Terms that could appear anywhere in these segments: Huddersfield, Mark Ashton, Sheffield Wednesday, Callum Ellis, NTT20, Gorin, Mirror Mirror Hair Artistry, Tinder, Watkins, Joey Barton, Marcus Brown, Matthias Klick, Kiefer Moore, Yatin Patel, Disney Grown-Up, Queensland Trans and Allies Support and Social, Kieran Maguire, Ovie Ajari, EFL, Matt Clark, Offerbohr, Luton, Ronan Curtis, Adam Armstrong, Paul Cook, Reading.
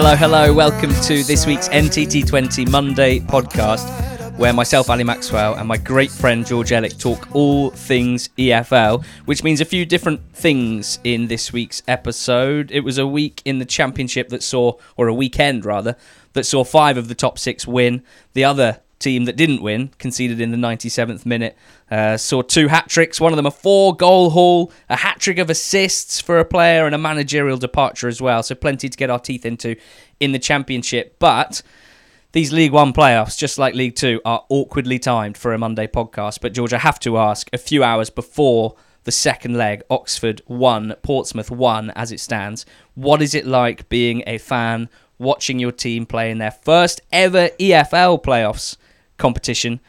Hello, hello. Welcome to this week's NTT20 Monday podcast, where myself, Ali Maxwell, and my great friend George Ellick talk all things EFL, which means a few different things in this week's episode. It was a week in the Championship that saw, or a weekend rather, that saw five of the top six win. The other team that didn't win, conceded in the 97th minute, saw two hat-tricks, one of them a four-goal haul, a hat-trick of assists for a player and a managerial departure as well. So plenty to get our teeth into in the Championship. But these League One playoffs, just like League Two, are awkwardly timed for a Monday podcast. But George, I have to ask, a few hours before the second leg, Oxford won, Portsmouth won as it stands. What is it like being a fan, watching your team play in their first ever EFL playoffs competition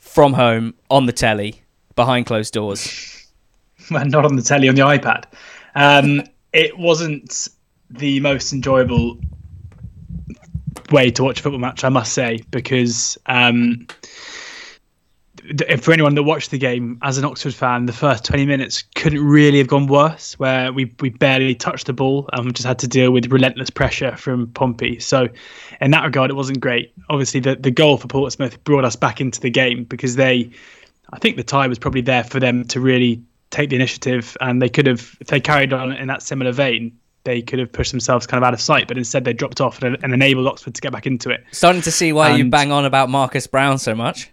from home on the telly behind closed doors? Well, not on the telly, on the iPad. It wasn't the most enjoyable way to watch a football match, I must say, because for anyone that watched the game as an Oxford fan, the first 20 minutes couldn't really have gone worse, where we barely touched the ball and we just had to deal with relentless pressure from Pompey. So in that regard, it wasn't great. Obviously, the goal for Portsmouth brought us back into the game because I think the tie was probably there for them to really take the initiative, and they could have, if they carried on in that similar vein, they could have pushed themselves kind of out of sight, but instead they dropped off and enabled Oxford to get back into it. Starting to see why you bang on about Marcus Brown so much.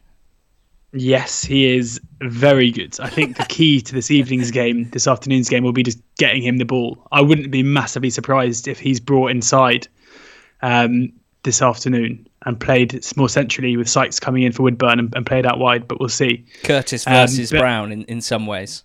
Yes, he is very good. I think the key to this afternoon's game, will be just getting him the ball. I wouldn't be massively surprised if he's brought inside this afternoon and played more centrally with Sykes coming in for Woodburn and played out wide, but we'll see. Curtis versus Brown in some ways.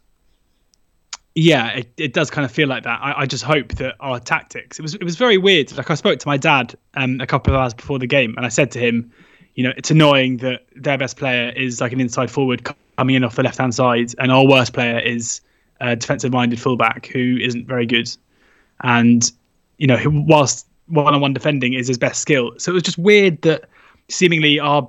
Yeah, it does kind of feel like that. I just hope that our tactics... It was very weird. Like, I spoke to my dad a couple of hours before the game, and I said to him, you know, it's annoying that their best player is like an inside forward coming in off the left-hand side, and our worst player is a defensive-minded fullback who isn't very good. And, you know, whilst one-on-one defending is his best skill. So it was just weird that seemingly our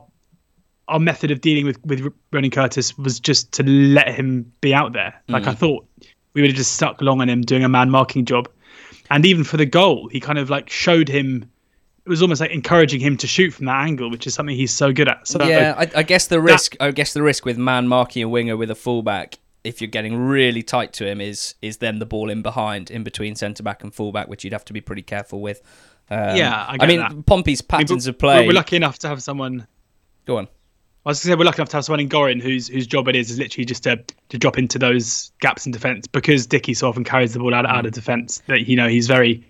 method of dealing with Ronan Curtis was just to let him be out there. Like, I thought we would have just stuck long on him doing a man marking job. And even for the goal, he kind of like showed him, it was almost like encouraging him to shoot from that angle, which is something he's so good at. So yeah, I guess the risk with man marking a winger with a fullback, if you're getting really tight to him, is then the ball in behind, in between centre-back and fullback, which you'd have to be pretty careful with. I mean, Pompey's patterns of play. We're lucky enough to have someone... Go on. I was going to say, we're lucky enough to have someone in Gorin whose job it is literally just to drop into those gaps in defence, because Dickie so often carries the ball out of defence. That, you know, he's very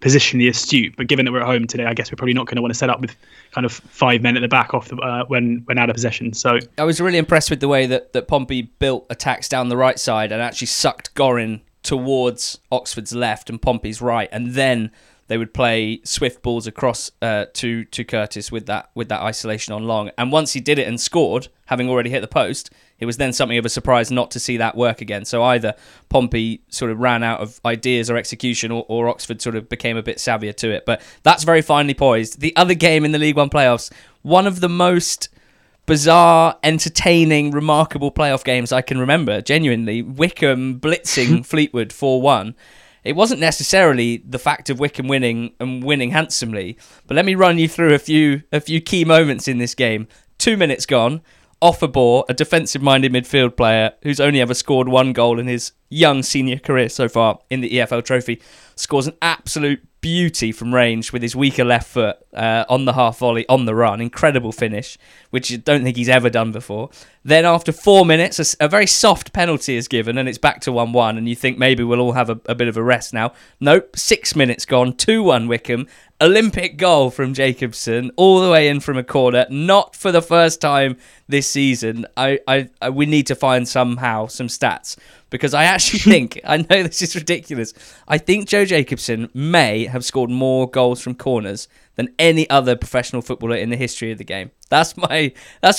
positionally astute. But given that we're at home today, I guess we're probably not going to want to set up with kind of 5 men at the back off when out of possession. So I was really impressed with the way that Pompey built attacks down the right side and actually sucked Gorin towards Oxford's left and Pompey's right, and then they would play swift balls across to Curtis with that isolation on long. And once he did it and scored, having already hit the post, it was then something of a surprise not to see that work again. So either Pompey sort of ran out of ideas or execution, or Oxford sort of became a bit savvier to it. But that's very finely poised. The other game in the League One playoffs, one of the most bizarre, entertaining, remarkable playoff games I can remember, genuinely. Wickham blitzing Fleetwood 4-1. It wasn't necessarily the fact of Wickham winning and winning handsomely, but let me run you through a few key moments in this game. 2 minutes gone, Offerbohr, a defensive-minded midfield player who's only ever scored one goal in his young senior career so far in the EFL Trophy, scores an absolute beauty from range with his weaker left foot on the half volley, on the run. Incredible finish, which I don't think he's ever done before. Then after 4 minutes, a very soft penalty is given and it's back to 1-1, and you think maybe we'll all have a bit of a rest now. Nope, 6 minutes gone, 2-1 Wickham. Olympic goal from Jacobson, all the way in from a corner, not for the first time this season. We need to find some stats, because I actually think, I know this is ridiculous, I think Joe Jacobson may have scored more goals from corners than any other professional footballer in the history of the game. That's what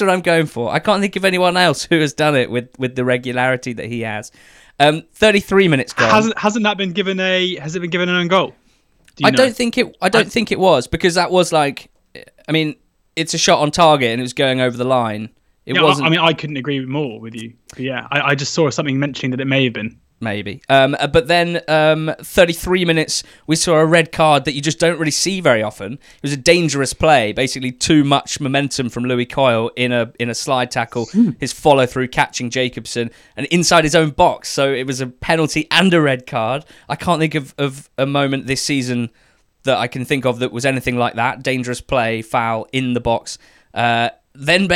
I'm going for. I can't think of anyone else who has done it with the regularity that he has. 33 minutes gone. Has it been given an own goal? I don't think it was, because that was like, I mean, it's a shot on target and it was going over the line. It wasn't. I mean, I couldn't agree more with you. But yeah, I just saw something mentioning that it may have been. maybe. But then 33 minutes, we saw a red card that you just don't really see very often. It was a dangerous play, basically too much momentum from Louis Coyle in a slide tackle, his follow-through catching Jacobson, and inside his own box. So it was a penalty and a red card. I can't think of a moment this season that I can think of that was anything like that. Dangerous play, foul, in the box. Then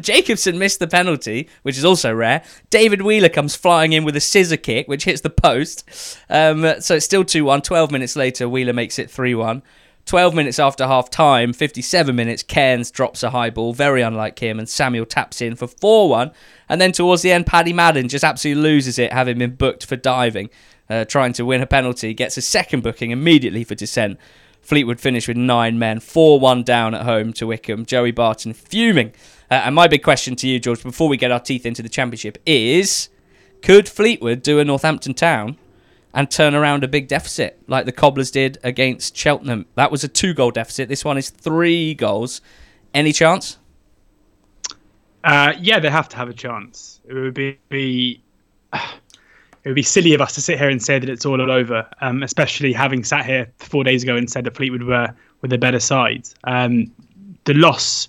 Jacobson missed the penalty, which is also rare. David Wheeler comes flying in with a scissor kick, which hits the post. So it's still 2-1. 12 minutes later, Wheeler makes it 3-1. 12 minutes after half-time, 57 minutes, Cairns drops a high ball, very unlike him, and Samuel taps in for 4-1. And then towards the end, Paddy Madden just absolutely loses it, having been booked for diving, trying to win a penalty, gets a second booking immediately for dissent. Fleetwood finish with 9 men, 4-1 down at home to Wickham. Joey Barton fuming. And my big question to you, George, before we get our teeth into the Championship is, could Fleetwood do a Northampton Town and turn around a big deficit like the Cobblers did against Cheltenham? That was a 2-goal deficit. This one is 3 goals. Any chance? Yeah, they have to have a chance. It would be it would be silly of us to sit here and say that it's all over, especially having sat here 4 days ago and said that Fleetwood were the better side. The loss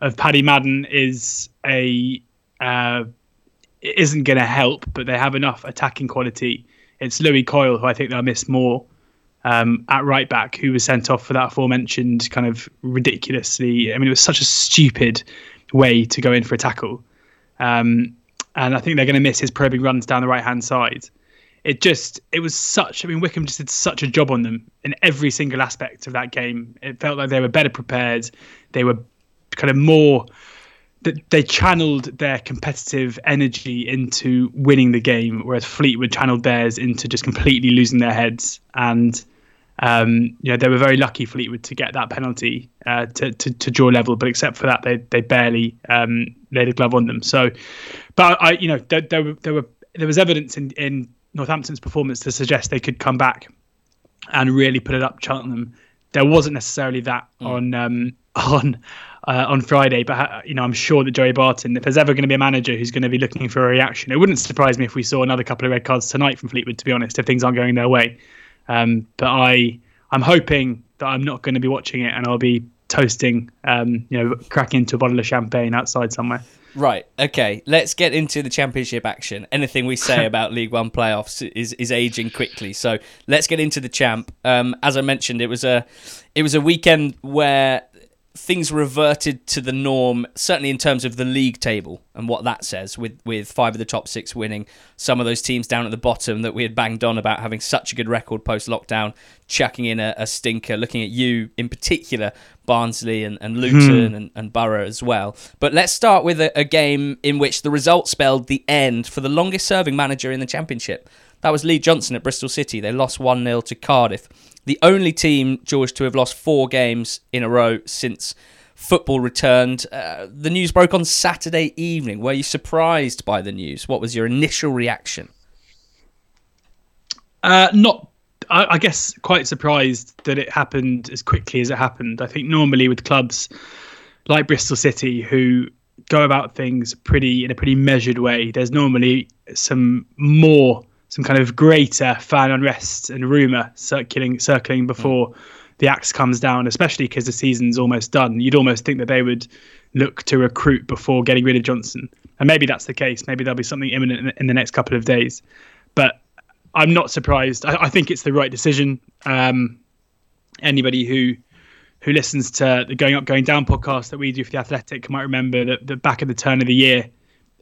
of Paddy Madden isn't going to help, but they have enough attacking quality. It's Louis Coyle, who I think they'll miss more, at right back, who was sent off for that aforementioned kind of ridiculously... I mean, it was such a stupid way to go in for a tackle. And I think they're going to miss his probing runs down the right-hand side. Wickham just did such a job on them in every single aspect of that game. It felt like they were better prepared. They were kind of more... They channeled their competitive energy into winning the game, whereas Fleetwood channeled theirs into just completely losing their heads. And they were very lucky, Fleetwood, to get that penalty to draw level. But except for that, they barely laid a glove on them. So, but there was evidence in Northampton's performance to suggest they could come back and really put it up Cheltenham. There wasn't necessarily that on Friday, but I'm sure that Joey Barton, if there's ever going to be a manager who's going to be looking for a reaction, it wouldn't surprise me if we saw another couple of red cards tonight from Fleetwood, to be honest, if things aren't going their way. But I'm hoping that I'm not going to be watching it and I'll be toasting, cracking into a bottle of champagne outside somewhere. Right, okay, let's get into the Championship action. Anything we say about League One playoffs is aging quickly, so let's get into the champ. As I mentioned, it was a weekend where things reverted to the norm, certainly in terms of the league table and what that says, with 5 of the top 6 winning. Some of those teams down at the bottom that we had banged on about having such a good record post-lockdown, chucking in a stinker, looking at you in particular, Barnsley and Luton and Borough as well. But let's start with a game in which the result spelled the end for the longest-serving manager in the Championship. That was Lee Johnson at Bristol City. They lost 1-0 to Cardiff. The only team, George, to have lost 4 games in a row since football returned. The news broke on Saturday evening. Were you surprised by the news? What was your initial reaction? I guess quite surprised that it happened as quickly as it happened. I think normally with clubs like Bristol City, who go about things in a pretty measured way, there's normally some kind of greater fan unrest and rumour circling before the axe comes down, especially because the season's almost done. You'd almost think that they would look to recruit before getting rid of Johnson. And maybe that's the case. Maybe there'll be something imminent in the next couple of days. But I'm not surprised. I think it's the right decision. Anybody who listens to the Going Up, Going Down podcast that we do for The Athletic might remember that back at the turn of the year,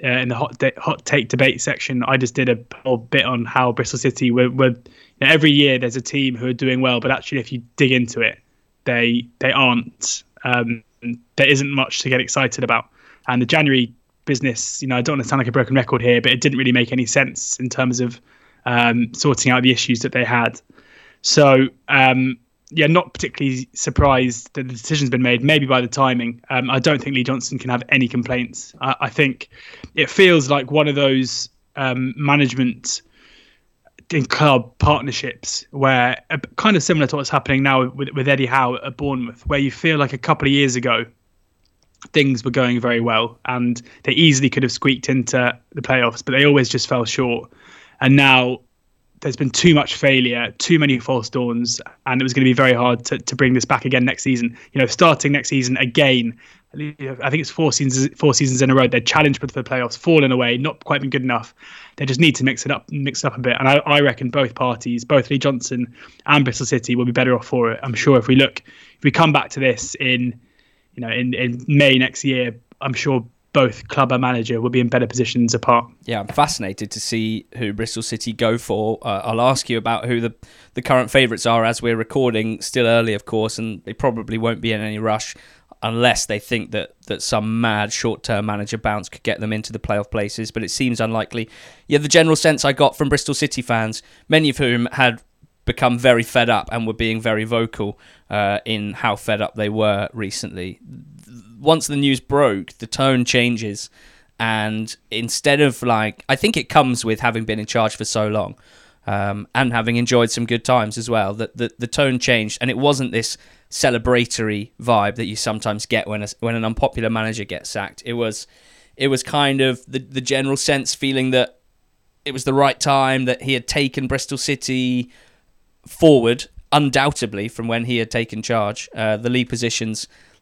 in the hot take debate section, I just did a whole bit on how Bristol City were every year there's a team who are doing well, but actually if you dig into it, they aren't. There isn't much to get excited about. And the January business, I don't want to sound like a broken record here, but it didn't really make any sense in terms of sorting out the issues that they had. So, not particularly surprised that the decision's been made, maybe by the timing. I don't think Lee Johnson can have any complaints. I think it feels like one of those management and club partnerships where, kind of similar to what's happening now with Eddie Howe at Bournemouth, where you feel like a couple of years ago, things were going very well and they easily could have squeaked into the playoffs, but they always just fell short. And now there's been too much failure, too many false dawns, and it was going to be very hard to bring this back again next season. You know, starting next season again, you know, I think it's four seasons in a row. They're challenged for the playoffs, fallen away, not quite been good enough. They just need to mix it up a bit. And I reckon both parties, both Lee Johnson and Bristol City, will be better off for it. I'm sure if we come back to this in May next year, I'm sure both club and manager will be in better positions apart. Yeah, I'm fascinated to see who Bristol City go for. I'll ask you about who the current favourites are as we're recording, still early, of course, and they probably won't be in any rush unless they think that some mad short-term manager bounce could get them into the playoff places, but it seems unlikely. Yeah, the general sense I got from Bristol City fans, many of whom had become very fed up and were being very vocal in how fed up they were recently. Once the news broke, the tone changes, and instead of I think it comes with having been in charge for so long and having enjoyed some good times as well, that the tone changed, and it wasn't this celebratory vibe that you sometimes get when an unpopular manager gets sacked. It was kind of the general sense feeling that it was the right time, that he had taken Bristol City forward, undoubtedly, from when he had taken charge. The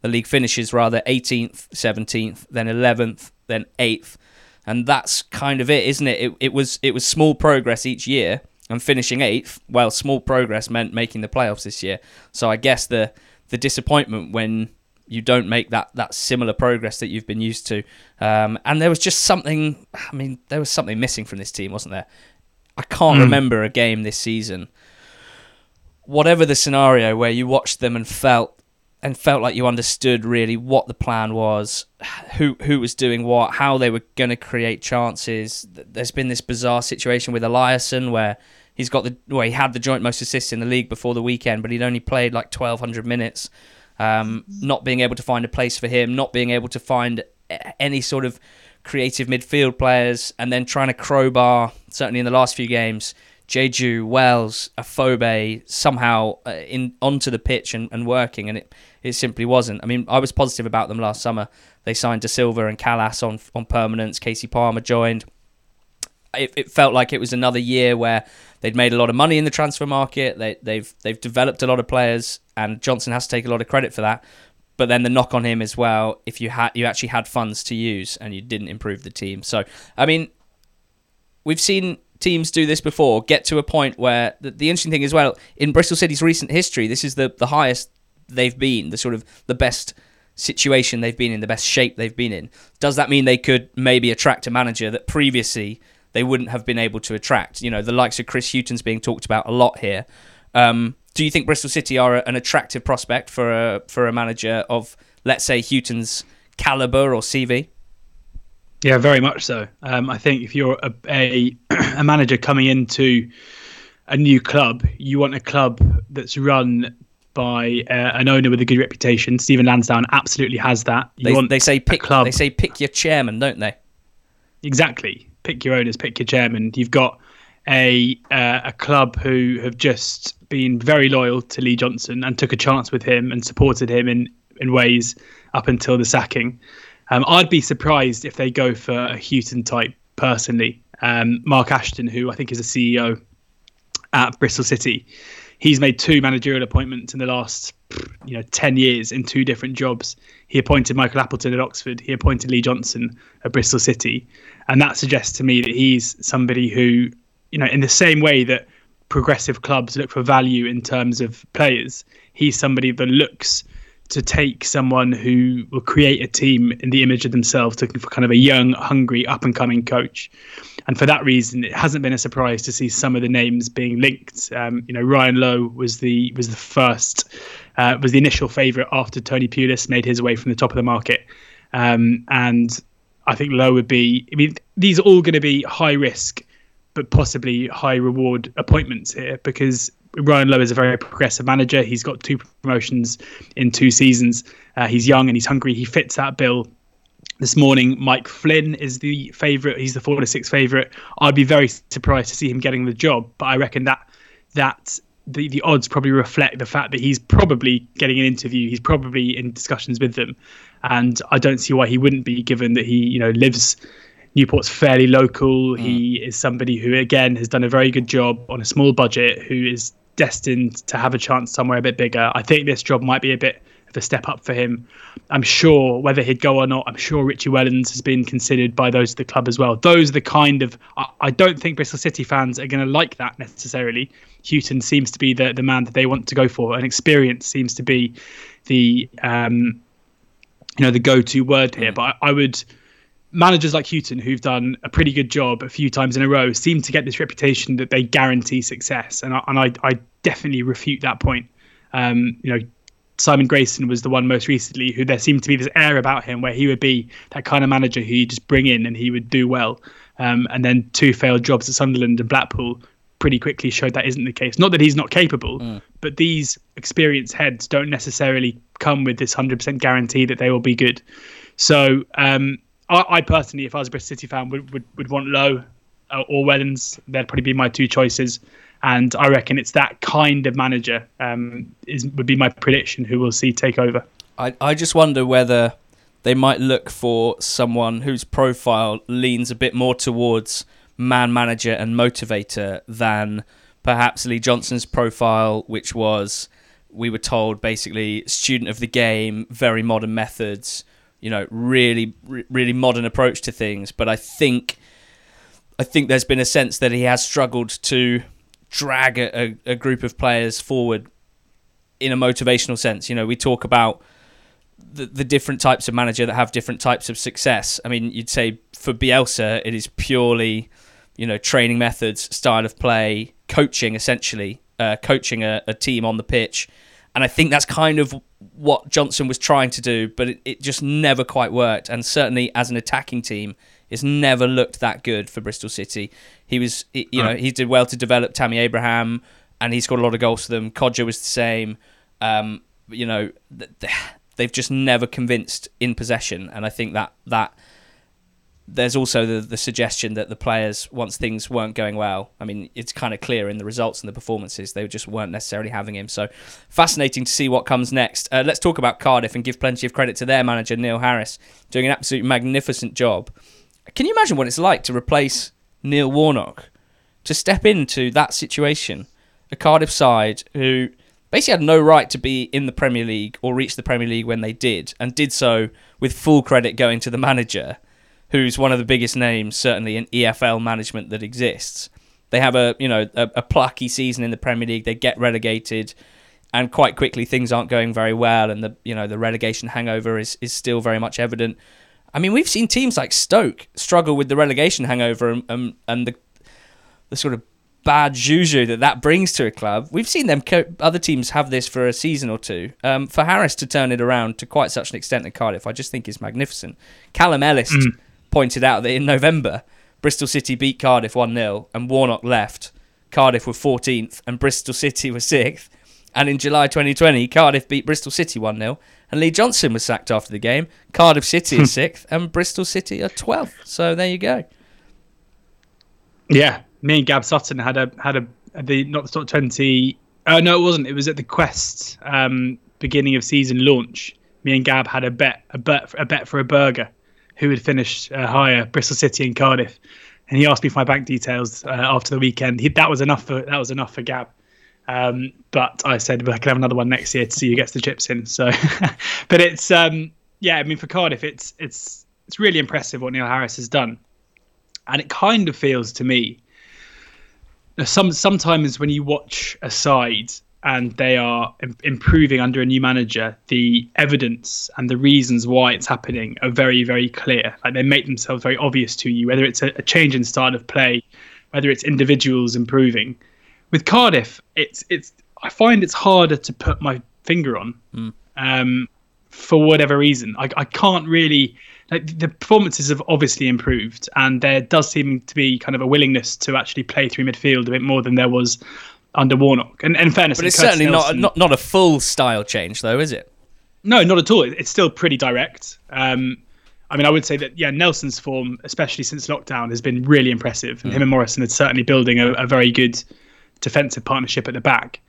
league finishes rather 18th, 17th, then 11th, then 8th. And that's kind of it, isn't it? It was small progress each year, and finishing 8th, well, small progress meant making the playoffs this year. So I guess the disappointment when you don't make that similar progress that you've been used to. And there was just something, there was something missing from this team, wasn't there? I can't remember a game this season, whatever the scenario, where you watched them and felt like you understood really what the plan was, who was doing what, how they were going to create chances. There's been this bizarre situation with Eliasson where he had the joint most assists in the league before the weekend, but he'd only played 1,200 minutes. Not being able to find a place for him, not being able to find any sort of creative midfield players, and then trying to crowbar, certainly in the last few games, Jeju, Wells, Afobe somehow onto the pitch and working, and it simply wasn't. I was positive about them last summer. They signed De Silva and Callas on permanence. Casey Palmer joined. It felt like it was another year where they'd made a lot of money in the transfer market. They've developed a lot of players, and Johnson has to take a lot of credit for that. But then the knock on him as well, if you actually had funds to use and you didn't improve the team. So, we've seen teams do this before, get to a point where the interesting thing as well, in Bristol City's recent history, this is the highest they've been, the sort of the best situation they've been in, the best shape they've been in. Does that mean they could maybe attract a manager that previously they wouldn't have been able to attract? You know, the likes of Chris Hughton's being talked about a lot here. Do you think Bristol City are an attractive prospect for a manager of, let's say, Hughton's calibre or CV? Yeah, very much so. I think if you're a manager coming into a new club, you want a club that's run by an owner with a good reputation. Steven Lansdown absolutely has that. They say pick your chairman, don't they? Exactly. Pick your owners, pick your chairman. You've got a club who have just been very loyal to Lee Johnson and took a chance with him and supported him in ways up until the sacking. I'd be surprised if they go for a Hughton type personally. Mark Ashton, who I think is a CEO at Bristol City, he's made 2 managerial appointments in the last 10 years in 2 different jobs. He appointed Michael Appleton at Oxford. He appointed Lee Johnson at Bristol City. And that suggests to me that he's somebody who, in the same way that progressive clubs look for value in terms of players, he's somebody that looks to take someone who will create a team in the image of themselves, looking for kind of a young, hungry, up-and-coming coach. And for that reason, it hasn't been a surprise to see some of the names being linked. Ryan Lowe was the initial favourite after Tony Pulis made his way from the top of the market. And I think Lowe would be... these are all going to be high-risk, but possibly high-reward appointments here, because Ryan Lowe is a very progressive manager. He's got 2 promotions in 2 seasons. He's young and he's hungry. He fits that bill. This morning, Mike Flynn is the favourite. He's the 4-6 favourite. I'd be very surprised to see him getting the job, but I reckon that the odds probably reflect the fact that he's probably getting an interview. He's probably in discussions with them, and I don't see why he wouldn't be, given that he lives Newport's fairly local. He is somebody who, again, has done a very good job on a small budget, who is destined to have a chance somewhere a bit bigger. I think this job might be a bit of a step up for him. I'm sure whether he'd go or not, I'm sure Richie Wellens has been considered by those at the club as well. Those are the kind of, I don't think Bristol City fans are going to like that necessarily. Hughton seems to be the man that they want to go for, and experience seems to be the go-to word here. But I would, managers like Hughton, who've done a pretty good job a few times in a row, seem to get this reputation that they guarantee success, and I definitely refute that point. Simon Grayson was the one most recently who there seemed to be this air about him where he would be that kind of manager who you just bring in and he would do well. And then two failed jobs at Sunderland and Blackpool pretty quickly showed that isn't the case. Not that he's not capable, but these experienced heads don't necessarily come with this 100% guarantee that they will be good. So I personally, if I was a Bristol City fan, would want Lowe or Wellens. That'd probably be my two choices. And I reckon it's that kind of manager would be my prediction who we'll see take over. I just wonder whether they might look for someone whose profile leans a bit more towards man manager and motivator than perhaps Lee Johnson's profile, which was, we were told, basically student of the game, very modern methods, really, really modern approach to things. But I think there's been a sense that he has struggled to drag a group of players forward in a motivational sense. We talk about the different types of manager that have different types of success. I mean, you'd say for Bielsa, it is purely, training methods, style of play, coaching, essentially, coaching a team on the pitch. And I think that's kind of what Johnson was trying to do, but it just never quite worked. And certainly as an attacking team, it's never looked that good for Bristol City. He was, he did well to develop Tammy Abraham, and he scored a lot of goals for them. Codger was the same. They've just never convinced in possession, and I think that there's also the suggestion that the players, once things weren't going well, I mean, it's kind of clear in the results and the performances, they just weren't necessarily having him. So fascinating to see what comes next. Let's talk about Cardiff and give plenty of credit to their manager, Neil Harris, doing an absolute magnificent job. Can you imagine what it's like to replace Neil Warnock, to step into that situation? A Cardiff side who basically had no right to be in the Premier League or reach the Premier League when they did, and did so with full credit going to the manager, who's one of the biggest names, certainly in EFL management, that exists. They have a plucky season in the Premier League. They get relegated, and quite quickly things aren't going very well, and the relegation hangover is still very much evident. I mean, we've seen teams like Stoke struggle with the relegation hangover and the sort of bad juju that brings to a club. We've seen other teams have this for a season or two. For Harris to turn it around to quite such an extent at Cardiff, I just think is magnificent. Callum Ellis pointed out that in November, Bristol City beat Cardiff 1-0 and Warnock left. Cardiff were 14th and Bristol City were 6th. And in July 2020, Cardiff beat Bristol City 1-0. And Lee Johnson was sacked after the game. Cardiff City is 6th and Bristol City are 12th. So there you go. Yeah, me and Gab Sutton it was at the Quest beginning of season launch. Me and Gab had a bet for a burger who would finish higher, Bristol City and Cardiff. And he asked me for my bank details after the weekend. That was enough for Gab. But I said, I can have another one next year to see who gets the chips in. So, but it's, for Cardiff, it's really impressive what Neil Harris has done. And it kind of feels to me, sometimes when you watch a side and they are improving under a new manager, the evidence and the reasons why it's happening are very, very clear. Like, they make themselves very obvious to you, whether it's a change in style of play, whether it's individuals improving. With Cardiff, I find it's harder to put my finger on for whatever reason. I can't really, the performances have obviously improved, and there does seem to be kind of a willingness to actually play through midfield a bit more than there was under Warnock. And in fairness, but it's certainly not a full style change, though, is it? No, not at all. It's still pretty direct. I would say that, Nelson's form, especially since lockdown, has been really impressive. And him and Morrison are certainly building a very good defensive partnership at the back.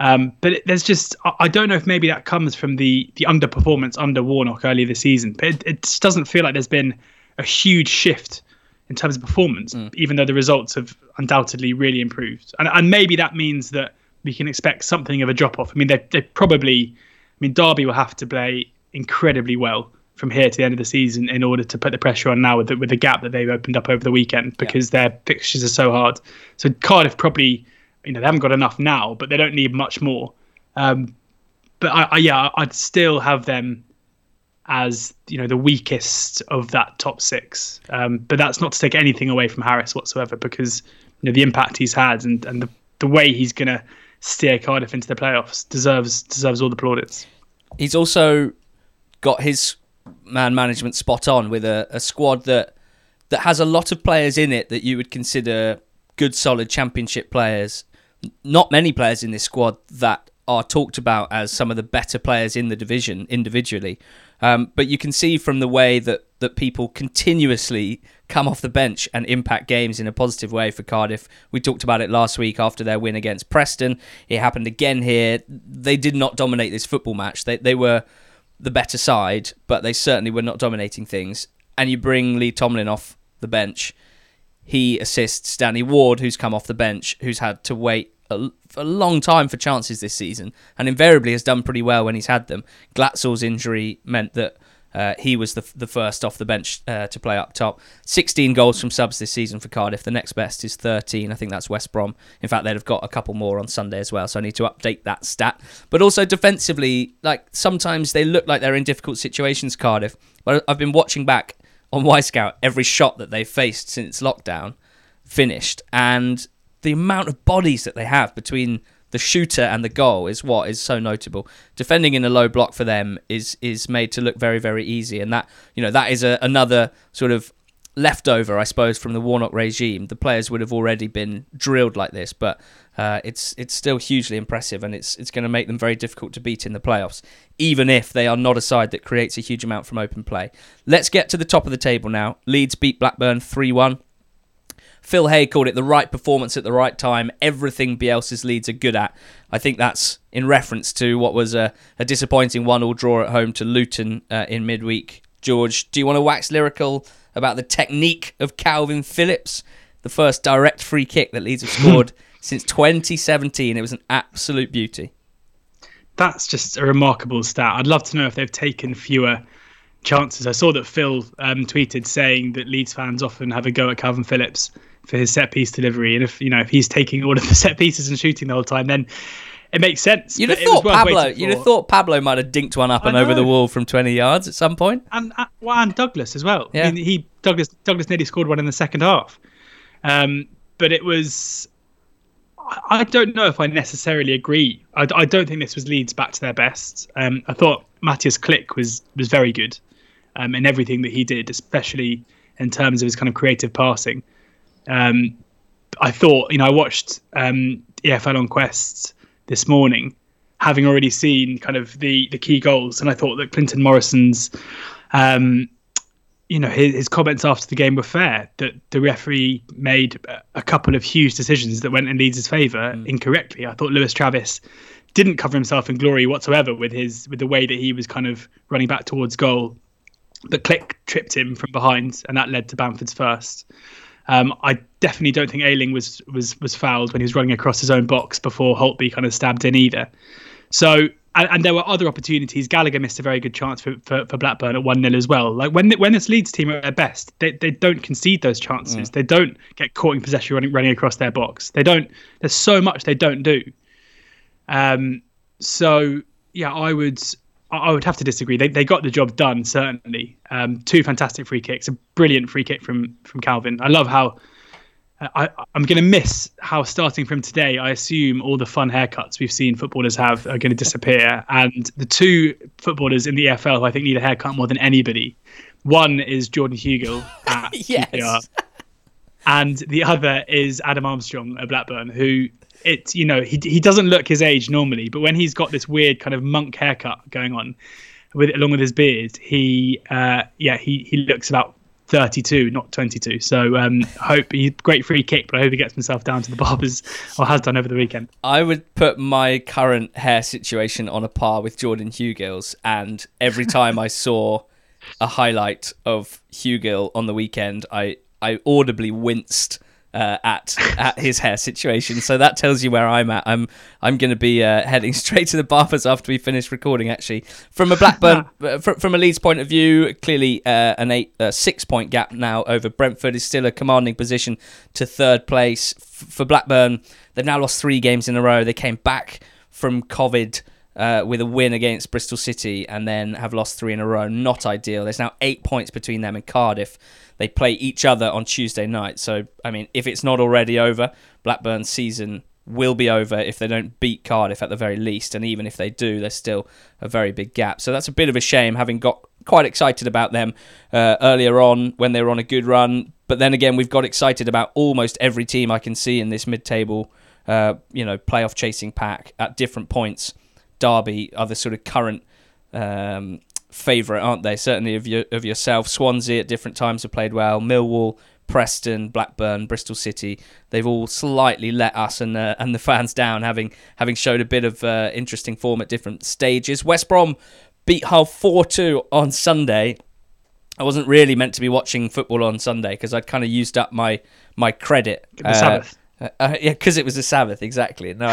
I don't know if maybe that comes from the underperformance under Warnock earlier this season, but it just doesn't feel like there's been a huge shift in terms of performance, even though the results have undoubtedly really improved. And maybe that means that we can expect something of a drop-off. I mean, they probably... I mean, Derby will have to play incredibly well from here to the end of the season in order to put the pressure on now with the gap that they've opened up over the weekend, because their fixtures are so hard. So Cardiff probably, you know, they haven't got enough now, but they don't need much more. But I'd still have them as, you know, the weakest of that top six. But that's not to take anything away from Harris whatsoever, because, you know, the impact he's had and the way he's going to steer Cardiff into the playoffs deserves all the plaudits. He's also got his man management spot on with a squad that has a lot of players in it that you would consider good, solid championship players. Not many players in this squad that are talked about as some of the better players in the division individually. But you can see from the way that people continuously come off the bench and impact games in a positive way for Cardiff. We talked about it last week after their win against Preston. It happened again here. They did not dominate this football match. They were the better side, but they certainly were not dominating things. And you bring Lee Tomlin off the bench. He assists Stanley Ward, who's come off the bench, who's had to wait a long time for chances this season and invariably has done pretty well when he's had them. Glatzel's injury meant that he was the first off the bench to play up top. 16 goals from subs this season for Cardiff. The next best is 13. I think that's West Brom. In fact, they'd have got a couple more on Sunday as well, so I need to update that stat. But also defensively, like, sometimes they look like they're in difficult situations, Cardiff. But I've been watching back on Wisecout every shot that they've faced since lockdown finished, and the amount of bodies that they have between the shooter and the goal is what is so notable. Defending in a low block for them is made to look very, very easy, and that, you know, that is another sort of leftover, I suppose, from the Warnock regime. The players would have already been drilled like this, but it's still hugely impressive, and it's going to make them very difficult to beat in the playoffs, even if they are not a side that creates a huge amount from open play. Let's get to the top of the table now. Leeds beat Blackburn 3-1. Phil Hay called it the right performance at the right time, everything Bielsa's Leeds are good at. I think that's in reference to what was a disappointing 1-1 draw at home to Luton in midweek. George, do you want to wax lyrical about the technique of Kalvin Phillips? The first direct free kick that Leeds have scored since 2017. It was an absolute beauty. That's just a remarkable stat. I'd love to know if they've taken fewer chances. I saw that Phil tweeted saying that Leeds fans often have a go at Kalvin Phillips for his set piece delivery, and if he's taking all of the set pieces and shooting the whole time, then it makes sense. You'd have thought Pablo might have dinked one up and over the wall from 20 yards at some point, and Douglas as well. Yeah. I mean, Douglas nearly scored one in the second half, but it was. I don't know if I necessarily agree. I don't think this was Leeds back to their best. I thought Matthias Klick was very good in everything that he did, especially in terms of his kind of creative passing. I thought, I watched EFL on Quest this morning, having already seen kind of the key goals, and I thought that Clinton Morrison's, his comments after the game were fair, that the referee made a couple of huge decisions that went in Leeds' favour incorrectly. I thought Lewis Travis didn't cover himself in glory whatsoever with the way that he was kind of running back towards goal, but Klick tripped him from behind, and that led to Bamford's first. I definitely don't think Ayling was fouled when he was running across his own box before Holtby kind of stabbed in either. So, and there were other opportunities. Gallagher missed a very good chance for Blackburn at 1-0 as well. Like, when this Leeds team are at their best, they don't concede those chances. They don't get caught in possession running across their box. They don't. There's so much they don't do. So yeah, I would have to disagree. They got the job done, certainly. Two fantastic free kicks, a brilliant free kick from Kalvin. I love how I'm going to miss how, starting from today, I assume all the fun haircuts we've seen footballers have are going to disappear. And the two footballers in the EFL who I think need a haircut more than anybody, one is Jordan Hugill at yes. QPR, and the other is Adam Armstrong at Blackburn, who... he doesn't look his age normally, but when he's got this weird kind of monk haircut going on, along with his beard, he looks about 32, not 22. So hope he's great free kick, but I hope he gets himself down to the barbers, or has done over the weekend. I would put my current hair situation on a par with Jordan Hugill's, and every time I saw a highlight of Hugill on the weekend, I I audibly winced at his hair situation. So that tells you where I'm at. I'm going to be heading straight to the barbers after we finish recording. Actually, from a Blackburn, from a Leeds point of view, clearly an 6 point gap now over Brentford is still a commanding position to third place. For Blackburn, they've now lost 3 games in a row. They came back from COVID with a win against Bristol City and then have lost 3 in a row. Not ideal. There's now 8 points between them and Cardiff. They play each other on Tuesday night. So, I mean, if it's not already over, Blackburn's season will be over if they don't beat Cardiff at the very least. And even if they do, there's still a very big gap. So that's a bit of a shame, having got quite excited about them earlier on when they were on a good run. But then again, we've got excited about almost every team I can see in this mid-table, playoff chasing pack at different points. Derby are the sort of current favourite, aren't they? Certainly of yourself. Swansea at different times have played well. Millwall, Preston, Blackburn, Bristol City. They've all slightly let us and the fans down, having showed a bit of interesting form at different stages. West Brom beat Hull 4-2 on Sunday. I wasn't really meant to be watching football on Sunday because I'd kind of used up my credit. The Sabbath. Yeah, because it was the Sabbath, exactly. No,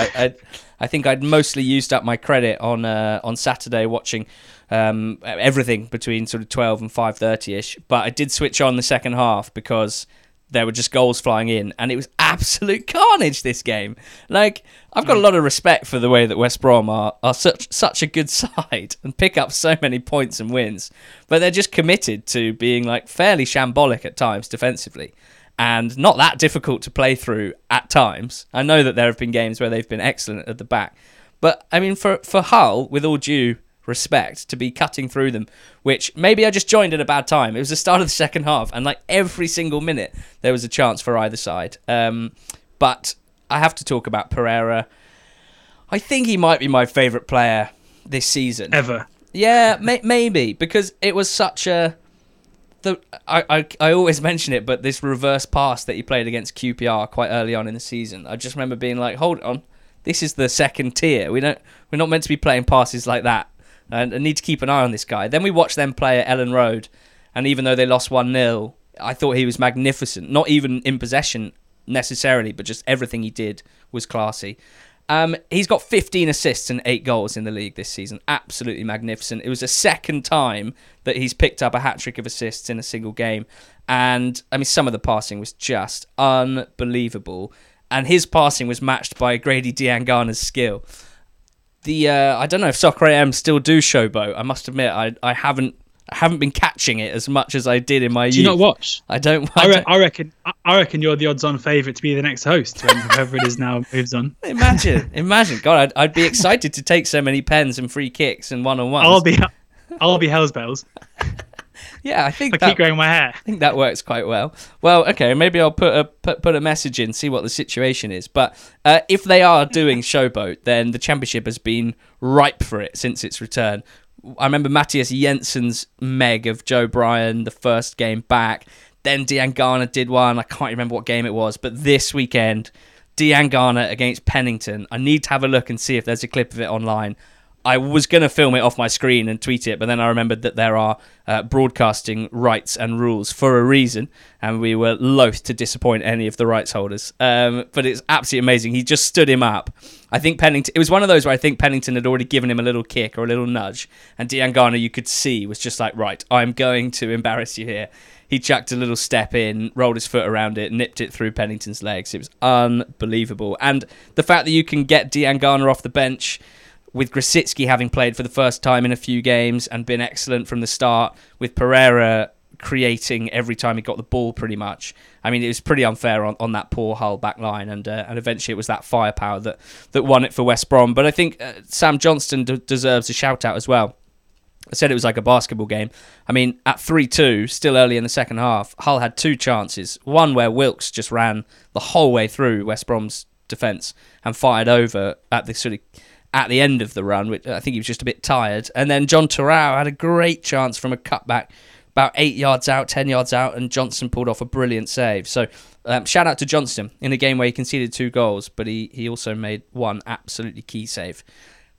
I think I'd mostly used up my credit on Saturday watching everything between sort of 12 and 5:30 ish. But I did switch on the second half because there were just goals flying in, and it was absolute carnage. This game, like, I've got a lot of respect for the way that West Brom are such a good side and pick up so many points and wins, but they're just committed to being like fairly shambolic at times defensively. And not that difficult to play through at times. I know that there have been games where they've been excellent at the back. But, I mean, for Hull, with all due respect, to be cutting through them, which maybe I just joined at a bad time. It was the start of the second half, and, like, every single minute there was a chance for either side. But I have to talk about Pereira. I think he might be my favourite player this season. Ever. Yeah, maybe, because it was such a... I always mention it, but this reverse pass that he played against QPR quite early on in the season, I just remember being like, hold on, this is the second tier. We're not meant to be playing passes like that. And I need to keep an eye on this guy. Then we watched them play at Ellen Road, and even though they lost 1-0, I thought he was magnificent. Not even in possession necessarily, but just everything he did was classy. He's got 15 assists and 8 goals in the league this season. Absolutely magnificent. It was the second time that he's picked up a hat-trick of assists in a single game. And, I mean, some of the passing was just unbelievable. And his passing was matched by Grady Diangana's skill. I don't know if Soccer AM still do showboat. I must admit, I haven't been catching it as much as I did in my youth. Do you not watch? I don't. I reckon you're the odds-on favourite to be the next host when whoever it is now moves on. Imagine. God, I'd be excited to take so many pens and free kicks and one-on-ones. I'll be Hells Bells. Yeah, I think I keep growing my hair. I think that works quite well. Well, okay, maybe I'll put a message in, see what the situation is. But if they are doing showboat, then the Championship has been ripe for it since its return. I remember Matthias Jensen's meg of Joe Bryan the first game back. Then Diangana did one. I can't remember what game it was. But this weekend, Diangana against Pennington. I need to have a look and see if there's a clip of it online. I was going to film it off my screen and tweet it, but then I remembered that there are broadcasting rights and rules for a reason, and we were loath to disappoint any of the rights holders. But it's absolutely amazing. He just stood him up. I think Pennington... It was one of those where I think Pennington had already given him a little kick or a little nudge, and Diangana, you could see, was just like, right, I'm going to embarrass you here. He chucked a little step in, rolled his foot around it, nipped it through Pennington's legs. It was unbelievable. And the fact that you can get Diangana off the bench... with Grosicki having played for the first time in a few games and been excellent from the start, with Pereira creating every time he got the ball pretty much. I mean, it was pretty unfair on that poor Hull back line, and eventually it was that firepower that won it for West Brom. But I think Sam Johnston deserves a shout-out as well. I said it was like a basketball game. I mean, at 3-2, still early in the second half, Hull had 2 chances. One where Wilkes just ran the whole way through West Brom's defence and fired over at the end of the run, which I think he was just a bit tired. And then John Terrell had a great chance from a cutback, about 10 yards out, and Johnson pulled off a brilliant save. So shout out to Johnston in a game where he conceded 2 goals, but he also made one absolutely key save.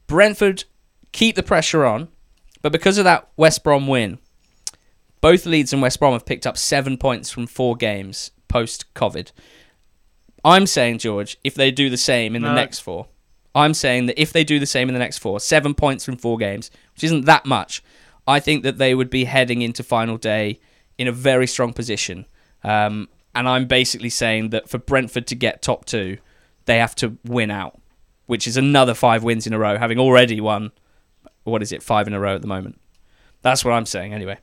Brentford keep the pressure on, but because of that West Brom win, Both Leeds and West Brom have picked up 7 points from 4 games post-COVID. I'm saying, George, if they do the same in the next four, 7 points from 4 games, which isn't that much, I think that they would be heading into final day in a very strong position. And I'm basically saying that for Brentford to get top two, they have to win out, which is another 5 wins in a row, having already won, 5 in a row at the moment. That's what I'm saying anyway.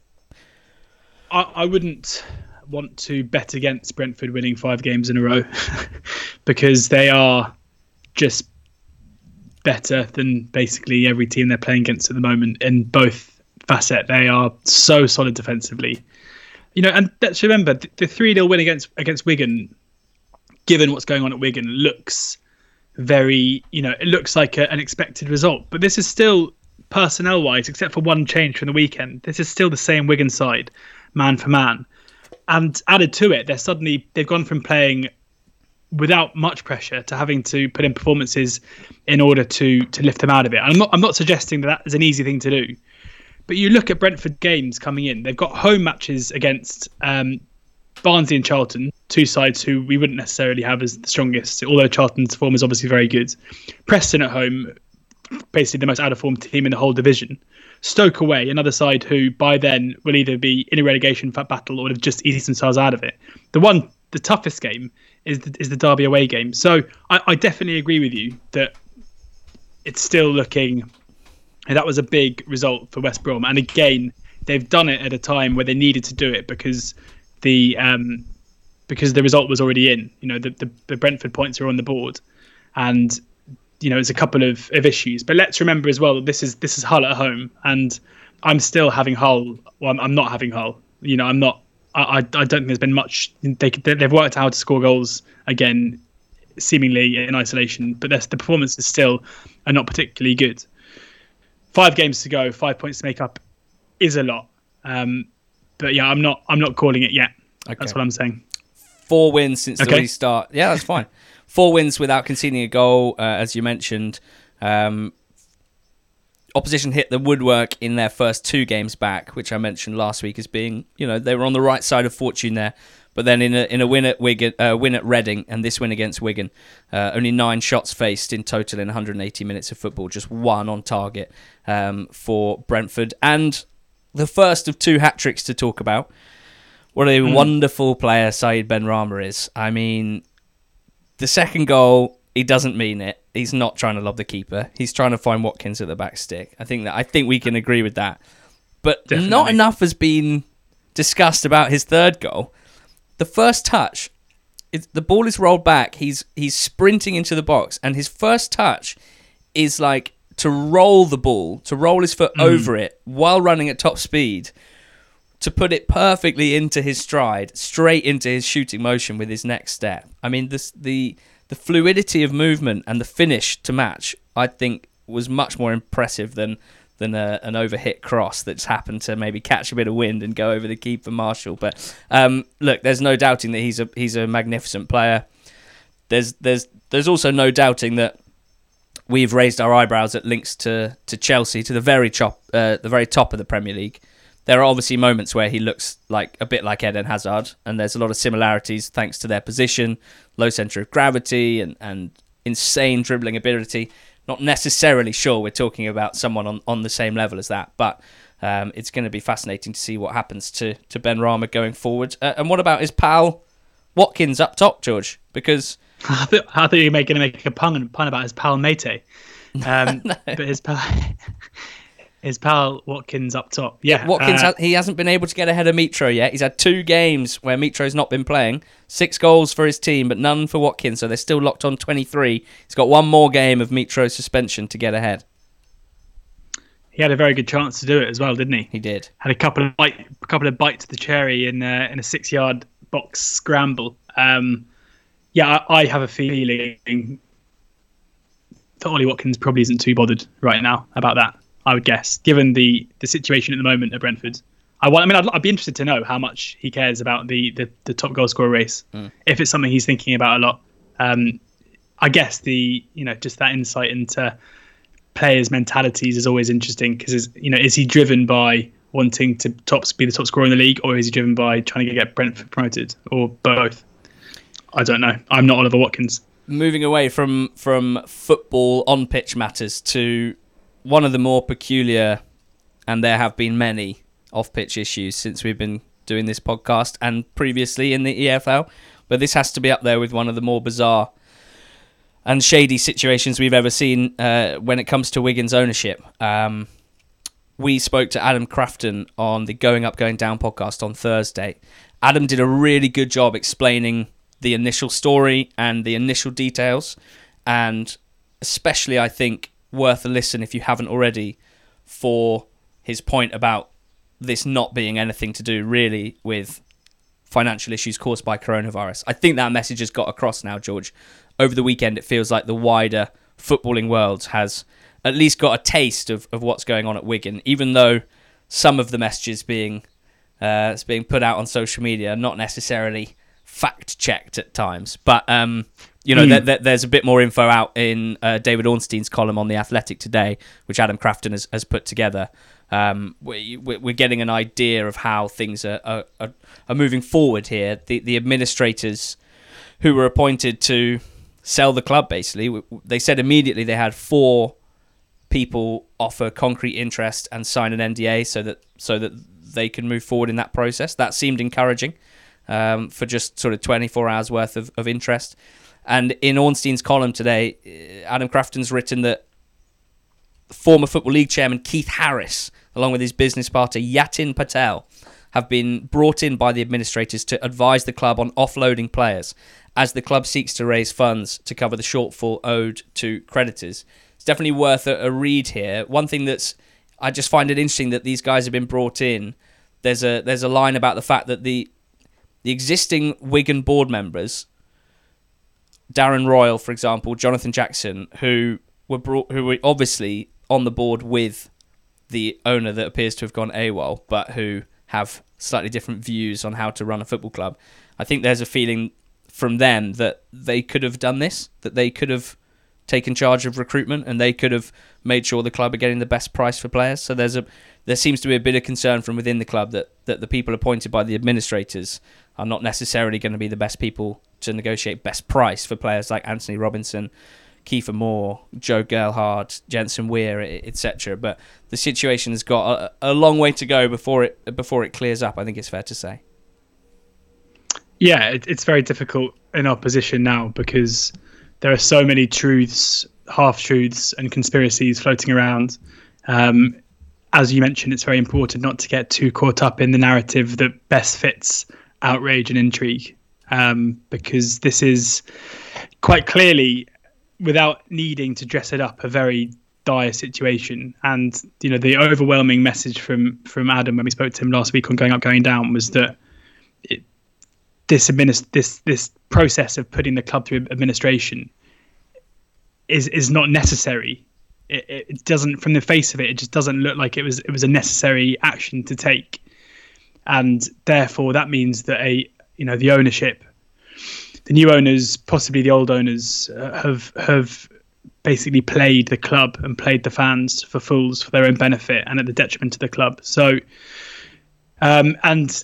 I wouldn't want to bet against Brentford winning 5 games in a row because they are just better than basically every team they're playing against at the moment in both facets. They are so solid defensively. You know, and let's remember, the 3-0 win against Wigan, given what's going on at Wigan, looks very, you know, it looks like an expected result. But this is still, personnel-wise, except for one change from the weekend, this is still the same Wigan side, man for man. And added to it, they've gone from playing without much pressure to having to put in performances in order to lift them out of it. And I'm not suggesting that is an easy thing to do. But you look at Brentford games coming in, they've got home matches against Barnsley and Charlton, two sides who we wouldn't necessarily have as the strongest, although Charlton's form is obviously very good. Preston at home, basically the most out-of-form team in the whole division. Stoke away, another side who by then will either be in a relegation battle or would have just eased themselves out of it. The toughest game is the Derby away game. So I definitely agree with you that it's still looking... And that was a big result for West Brom. And again, they've done it at a time where they needed to do it because the result was already in. You know, the Brentford points are on the board, and you know it's a couple of issues. But let's remember as well that this is Hull at home, and I'm still having Hull. Well, I'm not having Hull. You know, I'm not. I don't think there's been much. They've worked out how to score goals again, seemingly in isolation. But the performances still are not particularly good. 5 games to go, 5 points to make up is a lot. But yeah, I'm not calling it yet. Okay. That's what I'm saying. 4 wins since the restart. Yeah, that's fine. 4 wins without conceding a goal, as you mentioned. Opposition hit the woodwork in their first 2 games back, which I mentioned last week as being, you know, they were on the right side of fortune there. But then in a win at Wigan, win at Reading, and this win against Wigan, only 9 shots faced in total in 180 minutes of football, just 1 on target for Brentford, and the first of 2 hat tricks to talk about. What a wonderful player Saeed Benrahma is! I mean, the second goal, he doesn't mean it. He's not trying to lob the keeper. He's trying to find Watkins at the back stick. I think we can agree with that. But definitely, not enough has been discussed about his third goal. The first touch, the ball is rolled back. He's sprinting into the box, and his first touch is like to roll the ball, to roll his foot over it while running at top speed, to put it perfectly into his stride, straight into his shooting motion with his next step. I mean, the fluidity of movement and the finish to match, I think, was much more impressive than an overhit cross that's happened to maybe catch a bit of wind and go over the keeper Marshall. But look, there's no doubting that he's a magnificent player. There's also no doubting that we've raised our eyebrows at links to Chelsea to the very top of the Premier League. There are obviously moments where he looks like a bit like Eden Hazard, and there's a lot of similarities thanks to their position, low centre of gravity, and insane dribbling ability. Not necessarily sure we're talking about someone on the same level as that, but it's going to be fascinating to see what happens to Benrahma going forward. And what about his pal Watkins up top, George? Because I thought you were going to make a pun about his pal Mate, no. But his pal Watkins up top. Yeah, Watkins he hasn't been able to get ahead of Mitro yet. He's had 2 games where Mitro's not been playing. 6 goals for his team, but none for Watkins, so they're still locked on 23. He's got 1 more game of Mitro's suspension to get ahead. He had a very good chance to do it as well, didn't he? He did. Had a couple of bites of the cherry in a 6-yard box scramble. I have a feeling that Ollie Watkins probably isn't too bothered right now about that. I would guess, given the situation at the moment at Brentford. I'd be interested to know how much he cares about the top goal scorer race, if it's something he's thinking about a lot. I guess just that insight into players' mentalities is always interesting because, you know, is he driven by wanting to be the top scorer in the league, or is he driven by trying to get Brentford promoted, or both? I don't know. I'm not Oliver Watkins. Moving away from football on-pitch matters to one of the more peculiar, and there have been many, off-pitch issues since we've been doing this podcast and previously in the EFL, but this has to be up there with one of the more bizarre and shady situations we've ever seen when it comes to Wigan's ownership. We spoke to Adam Crafton on the Going Up, Going Down podcast on Thursday. Adam did a really good job explaining the initial story and the initial details, and especially, I think, worth a listen if you haven't already, for his point about this not being anything to do really with financial issues caused by coronavirus. I think that message has got across now, George. Over the weekend, it feels like the wider footballing world has at least got a taste of what's going on at Wigan, even though some of the messages being put out on social media are not necessarily fact-checked at times. But, there's a bit more info out in David Ornstein's column on The Athletic today, which Adam Crafton has put together. We're getting an idea of how things are moving forward here. The administrators who were appointed to sell the club, basically, they said immediately they had 4 people offer concrete interest and sign an NDA so that they can move forward in that process. That seemed encouraging for just sort of 24 hours worth of interest. And in Ornstein's column today, Adam Crafton's written that former Football League chairman Keith Harris, along with his business partner Yatin Patel, have been brought in by the administrators to advise the club on offloading players as the club seeks to raise funds to cover the shortfall owed to creditors. It's definitely worth a read here. One thing I just find it interesting that these guys have been brought in. There's a line about the fact that the existing Wigan board members, Darren Royal, for example, Jonathan Jackson, who were obviously on the board with the owner that appears to have gone AWOL, but who have slightly different views on how to run a football club. I think there's a feeling from them that they could have done this, that they could have taken charge of recruitment, and they could have made sure the club are getting the best price for players. So there seems to be a bit of concern from within the club that the people appointed by the administrators are not necessarily going to be the best people to negotiate best price for players like Anthony Robinson, Kiefer Moore, Joe Gerhardt, Jensen Weir, etc. But the situation has got a long way to go before it clears up, I think it's fair to say. Yeah, it's very difficult in our position now because there are so many truths, half-truths and conspiracies floating around. As you mentioned, it's very important not to get too caught up in the narrative that best fits outrage and intrigue, because this is quite clearly, without needing to dress it up, a very dire situation. And the overwhelming message from Adam when we spoke to him last week on Going Up, Going Down was that this process of putting the club through administration is not necessary. It doesn't, from the face of it just doesn't look like it was a necessary action to take, and therefore that means that the ownership, the new owners, possibly the old owners, have basically played the club and played the fans for fools for their own benefit and at the detriment of the club. So, and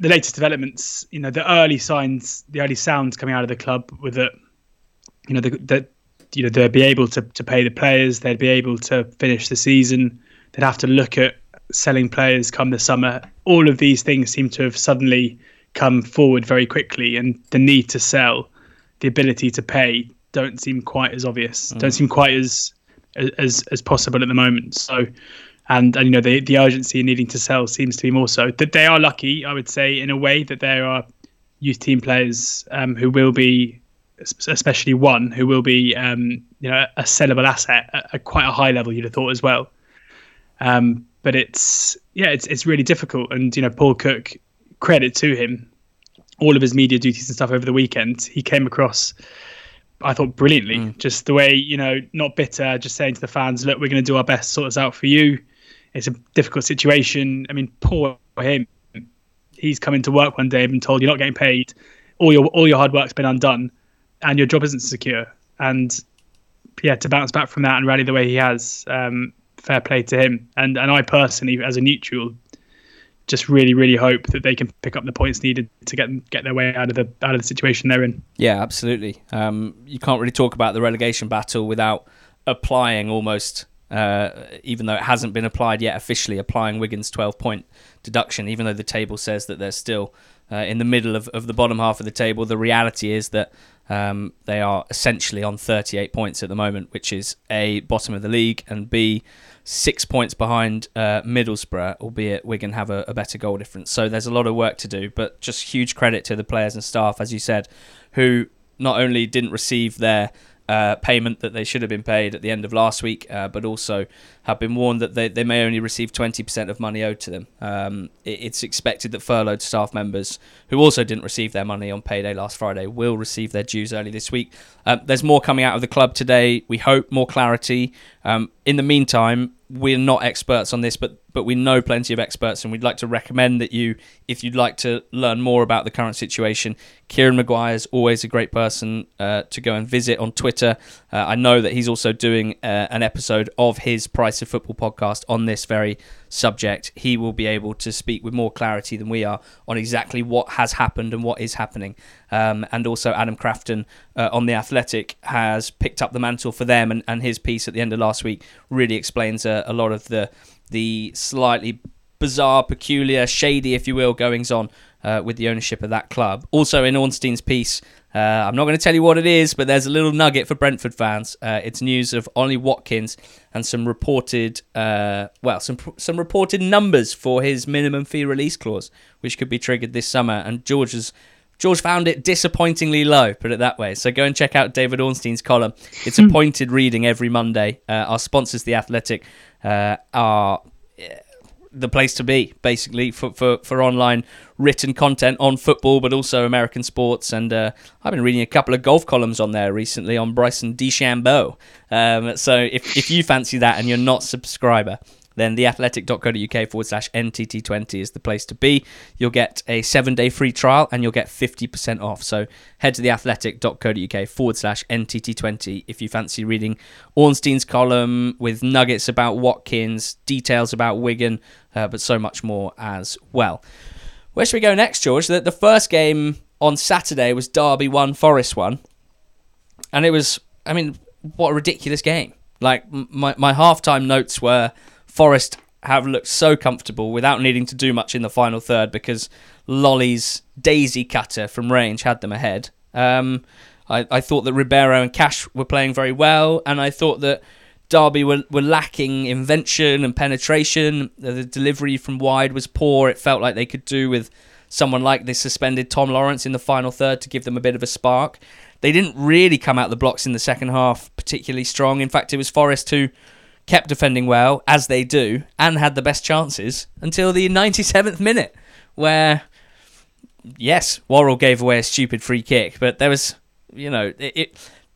the latest developments, the early signs, the early sounds coming out of the club were that, they'd be able to pay the players, they'd be able to finish the season, they'd have to look at selling players come the summer. All of these things seem to have suddenly come forward very quickly, and the need to sell, the ability to pay, don't seem quite as obvious, don't seem quite as possible at the moment. So, and the urgency in needing to sell seems to be more so. That they are lucky, I would say, in a way, that there are youth team players who will be, especially one who will be, a sellable asset at quite a high level, you'd have thought as well. But it's really difficult, and Paul Cook, credit to him, all of his media duties and stuff over the weekend, he came across, I thought, brilliantly. Just the way, not bitter, just saying to the fans, look, we're going to do our best, sort us out for you. It's a difficult situation. I mean, poor him. He's come into work one day and been told, you're not getting paid, all your hard work's been undone, and your job isn't secure. And yeah, to bounce back from that and rally the way he has, fair play to him. And I personally, as a neutral, just really, really hope that they can pick up the points needed to get their way out of the situation they're in. Yeah, absolutely. You can't really talk about the relegation battle without applying almost, even though it hasn't been applied yet officially, applying Wigan's 12-point deduction. Even though the table says that they're still in the middle of the bottom half of the table, the reality is that they are essentially on 38 points at the moment, which is A, bottom of the league, and B, 6 points behind Middlesbrough, albeit Wigan have a better goal difference. So there's a lot of work to do, but just huge credit to the players and staff, as you said, who not only didn't receive their payment that they should have been paid at the end of last week, but also have been warned that they may only receive 20% of money owed to them. It's expected that furloughed staff members who also didn't receive their money on payday last Friday will receive their dues early this week. There's more coming out of the club today. We hope more clarity. In the meantime, we're not experts on this, but we know plenty of experts, and we'd like to recommend that you, if you'd like to learn more about the current situation, Kieran Maguire is always a great person to go and visit on Twitter. I know that he's also doing an episode of his Price of Football podcast on this very subject. He will be able to speak with more clarity than we are on exactly what has happened and what is happening. And also Adam Crafton on The Athletic has picked up the mantle for them, and his piece at the end of last week really explains a lot of the slightly bizarre, peculiar, shady, if you will, goings-on with the ownership of that club. Also in Ornstein's piece, I'm not going to tell you what it is, but there's a little nugget for Brentford fans. It's news of Ollie Watkins and some reported, some reported numbers for his minimum fee release clause, which could be triggered this summer. And George found it disappointingly low, put it that way. So go and check out David Ornstein's column. It's a pointed reading every Monday. Our sponsors, The Athletic, are the place to be, basically, for online written content on football, but also American sports. And I've been reading a couple of golf columns on there recently on Bryson DeChambeau. So if you fancy that and you're not a subscriber, then theathletic.co.uk/NTT20 is the place to be. You'll get a 7-day free trial and you'll get 50% off. So head to theathletic.co.uk/NTT20 if you fancy reading Ornstein's column with nuggets about Watkins, details about Wigan, but so much more as well. Where should we go next, George? The first game on Saturday was Derby 1, Forest 1. And it was, I mean, what a ridiculous game. Like, my halftime notes were, Forest have looked so comfortable without needing to do much in the final third because Lolly's daisy cutter from range had them ahead. I thought that Ribeiro and Cash were playing very well, and I thought that Derby were lacking invention and penetration. The delivery from wide was poor. It felt like they could do with someone like this suspended Tom Lawrence in the final third to give them a bit of a spark. They didn't really come out the blocks in the second half particularly strong. In fact, it was Forest who kept defending well, as they do, and had the best chances until the 97th minute, where, yes, Worrell gave away a stupid free kick, but there was, you know,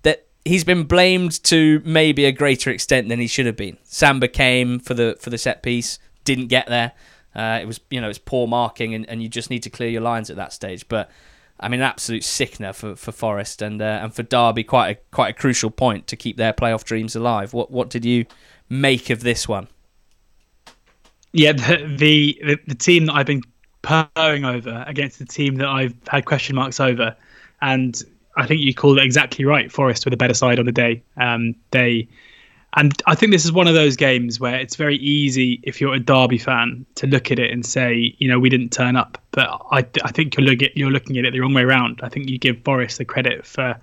that he's been blamed to maybe a greater extent than he should have been. Samba came for the set piece, didn't get there. It was poor marking, and you just need to clear your lines at that stage. But I mean, an absolute sickener for Forest and for Derby, quite a crucial point to keep their playoff dreams alive. What did you make of this one? Yeah, the team that I've been purring over against the team that I've had question marks over, and I think you called it exactly right. Forest were the better side on the day. And I think this is one of those games where it's very easy if you're a Derby fan to look at it and say, you know, we didn't turn up. But I think you're looking at it the wrong way around. I think you give Forest the credit for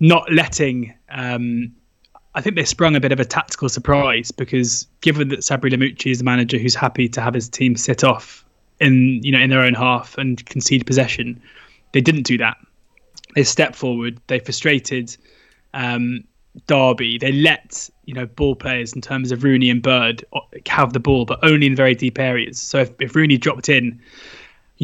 not letting. I think they sprung a bit of a tactical surprise, because given that Sabri Lamucci is the manager who's happy to have his team sit off in their own half and concede possession, they didn't do that. They stepped forward. They frustrated Derby. They let ball players in terms of Rooney and Bird have the ball, but only in very deep areas. So if Rooney dropped in,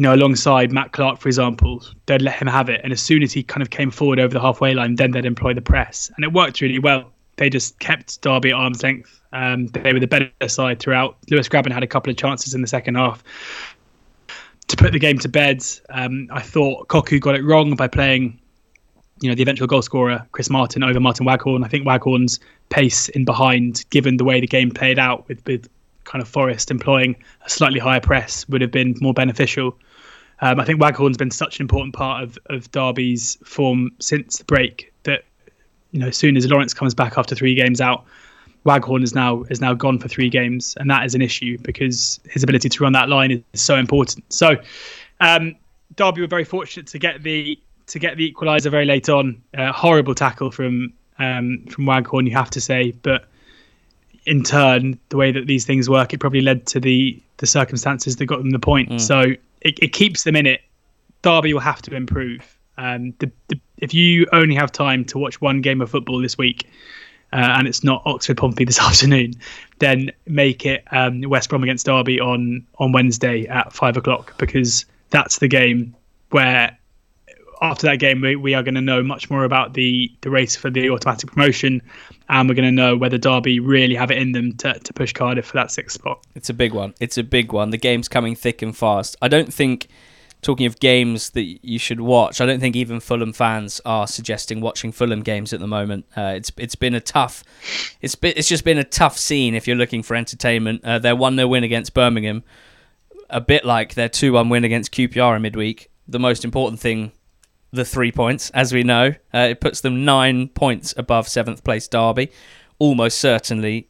alongside Matt Clark, for example, they'd let him have it. And as soon as he kind of came forward over the halfway line, then they'd employ the press. And it worked really well. They just kept Derby at arm's length. They were the better side throughout. Lewis Grabban had a couple of chances in the second half to put the game to bed. I thought Koku got it wrong by playing, the eventual goal scorer, Chris Martin, over Martin Waghorn. I think Waghorn's pace in behind, given the way the game played out with kind of Forest employing a slightly higher press would have been more beneficial. I think Waghorn's been such an important part of Derby's form since the break that, you know, as soon as Lawrence comes back after 3 games out, Waghorn is now gone for 3 games, and that is an issue because his ability to run that line is so important. So Derby were very fortunate to get the equaliser very late on. Horrible tackle from Waghorn, you have to say, but in turn, the way that these things work, it probably led to the circumstances that got them the point. Mm. So it keeps them in it. Derby will have to improve. If you only have time to watch 1 game of football this week, and it's not Oxford Pompey this afternoon, then make it West Brom against Derby on Wednesday at 5:00, because that's the game where after that game we are going to know much more about the race for the automatic promotion, and we're going to know whether Derby really have it in them to push Cardiff for that 6th spot. It's a big one. The game's coming thick and fast. I don't think, talking of games that you should watch, I don't think even Fulham fans are suggesting watching Fulham games at the moment. It's just been a tough scene if you're looking for entertainment. Their 1-0 win against Birmingham, a bit like their 2-1 win against QPR in midweek. The most important thing, the 3 points, as we know. It puts them 9 points above 7th place Derby, almost certainly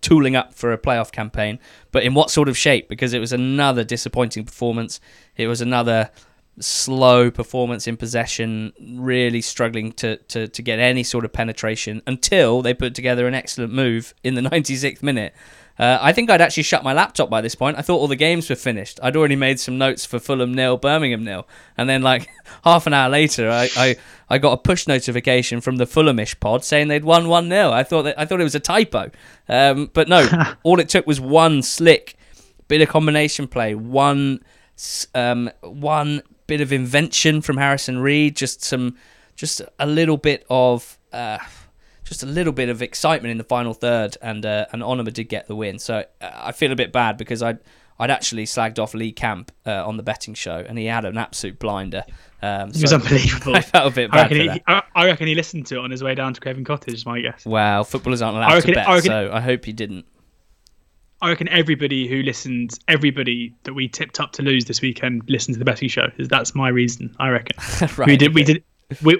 tooling up for a playoff campaign. But in what sort of shape? Because it was another disappointing performance. It was another slow performance in possession, really struggling to get any sort of penetration until they put together an excellent move in the 96th minute. I think I'd actually shut my laptop by this point. I thought all the games were finished. I'd already made some notes for Fulham 0, Birmingham 0. And then like half an hour later, I got a push notification from the Fulhamish pod saying they'd won 1-0. I thought it was a typo. But no, all it took was one slick bit of combination play, one bit of invention from Harrison Reed, just a little bit of excitement in the final third, and Onoma did get the win. So I feel a bit bad because I'd actually slagged off Lee Camp on the betting show, and he had an absolute blinder. It was unbelievable. I felt a bit bad I reckon he listened to it on his way down to Craven Cottage, is my guess. Well, footballers aren't allowed to bet, so I hope he didn't. I reckon everybody who listened, everybody that we tipped up to lose this weekend, listened to the betting show. That's my reason, I reckon. Right,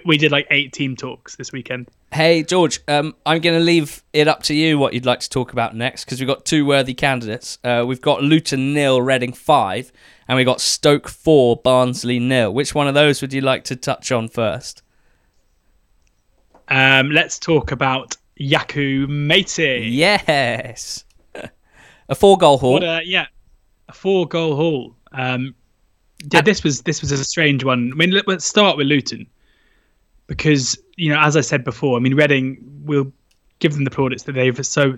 we did like 8 team talks this weekend. Hey George, I'm going to leave it up to you what you'd like to talk about next, because we've got 2 worthy candidates. We've got Luton 0, Reading 5, and we've got Stoke 4, Barnsley 0. Which one of those would you like to touch on first? Let's talk about Yaku Mate. Yes. A 4-goal haul. A 4-goal haul. This was a strange one. I mean, let's start with Luton, because, you know, as I said before, I mean, Reading, will give them the plaudits that they so